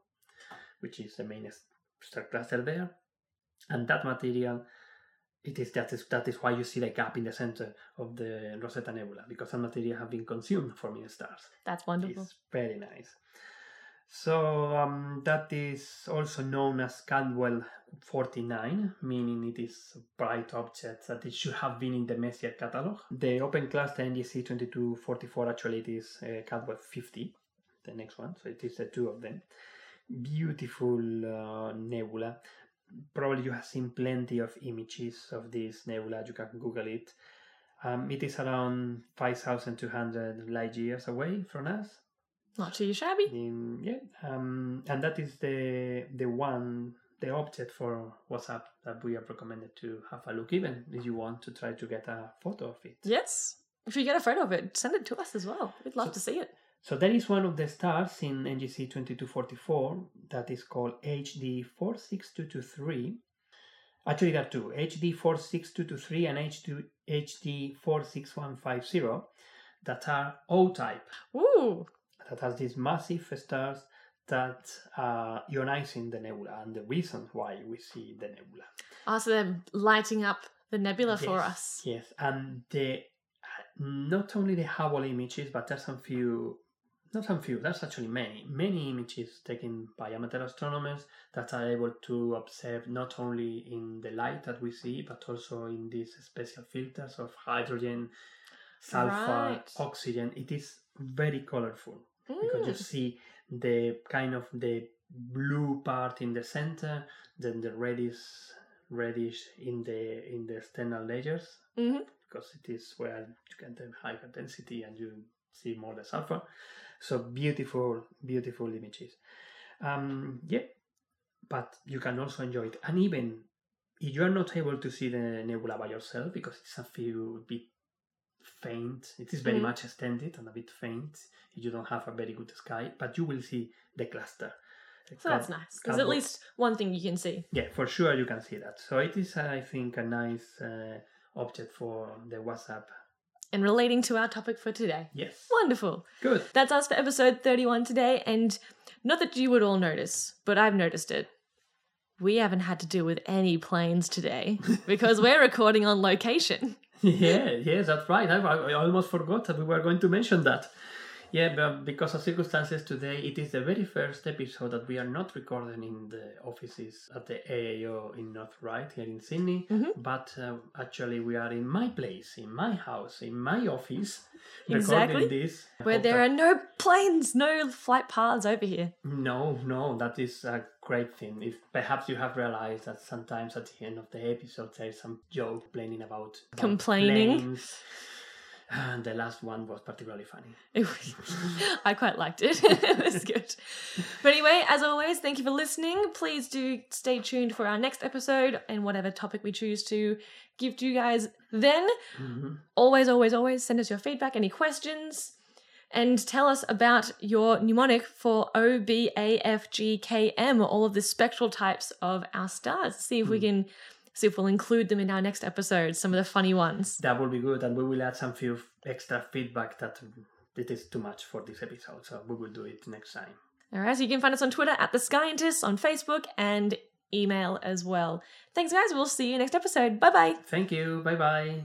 which is the main star cluster there. And that material, it is that is that is why you see the gap in the center of the Rosetta Nebula, because that material have been consumed for many stars. That's wonderful. It's very nice. So um, that is also known as Caldwell forty-nine, meaning it is a bright object that it should have been in the Messier catalog. The open cluster N G C twenty-two forty-four actually it is uh, Caldwell fifty, the next one. So it is the two of them. Beautiful uh, nebula. Probably you have seen plenty of images of this nebula. You can Google it. Um, it is around five thousand two hundred light years away from us. Not too shabby. Um, yeah, um, and that is the the one, the object for WhatsApp that we are recommended to have a look, even if you want to try to get a photo of it. Yes, if you get a photo of it, send it to us as well. We'd love so, to see it. So that is one of the stars in N G C twenty-two forty-four that is called H D four six two two three. Actually, there are two, H D four six two two three and H D four six one five zero, that are O-type. Ooh. That has these massive stars that are ionizing the nebula, and the reasons why we see the nebula. Oh, so they're lighting up the nebula yes, for us. Yes, and the, not only the Hubble images, but there's some few, not some few, there's actually many, many images taken by amateur astronomers that are able to observe not only in the light that we see, but also in these special filters of hydrogen, sulfur, right. oxygen. It is very colorful mm. because you see the kind of the blue part in the center, then the reddish, reddish in the in the external layers, mm-hmm. because it is where you can get higher density and you see more the sulfur. So beautiful, beautiful images. Um, yeah, but you can also enjoy it. And even if you are not able to see the nebula by yourself, because it's a few bit faint, it is very mm-hmm. much extended and a bit faint, you don't have a very good sky, but you will see the cluster. So that's nice. There's at least one thing you can see. Yeah, for sure you can see that. So it is, I think, a nice uh, object for the WhatsApp. And relating to our topic for today. Yes. Wonderful. Good. That's us for episode thirty-one today. And not that you would all notice, but I've noticed it. We haven't had to deal with any planes today because we're recording on location. Yeah, yes, that's right. I, I almost forgot that we were going to mention that. Yeah, but because of circumstances today, it is the very first episode that we are not recording in the offices at the A A O in North Ryde here in Sydney, mm-hmm. but uh, actually we are in my place, in my house, in my office, exactly. recording this. Where there that... are no planes, no flight paths over here. No, no, that is a great thing. If perhaps you have realized that sometimes at the end of the episode there's some joke complaining about, about Complaining. planes. And the last one was particularly funny. I quite liked it. It was good. But anyway, as always, thank you for listening. Please do stay tuned for our next episode and whatever topic we choose to give to you guys then. Mm-hmm. Always, always, always send us your feedback, any questions, and tell us about your mnemonic for O B A F G K M, all of the spectral types of our stars. See if mm. we can... See if we'll include them in our next episode, some of the funny ones. That will be good, and we will add some few extra feedback that it is too much for this episode, so we will do it next time. All right, so you can find us on Twitter at The Skyentists, on Facebook, and email as well. Thanks, guys. We'll see you next episode. Bye-bye. Thank you. Bye-bye.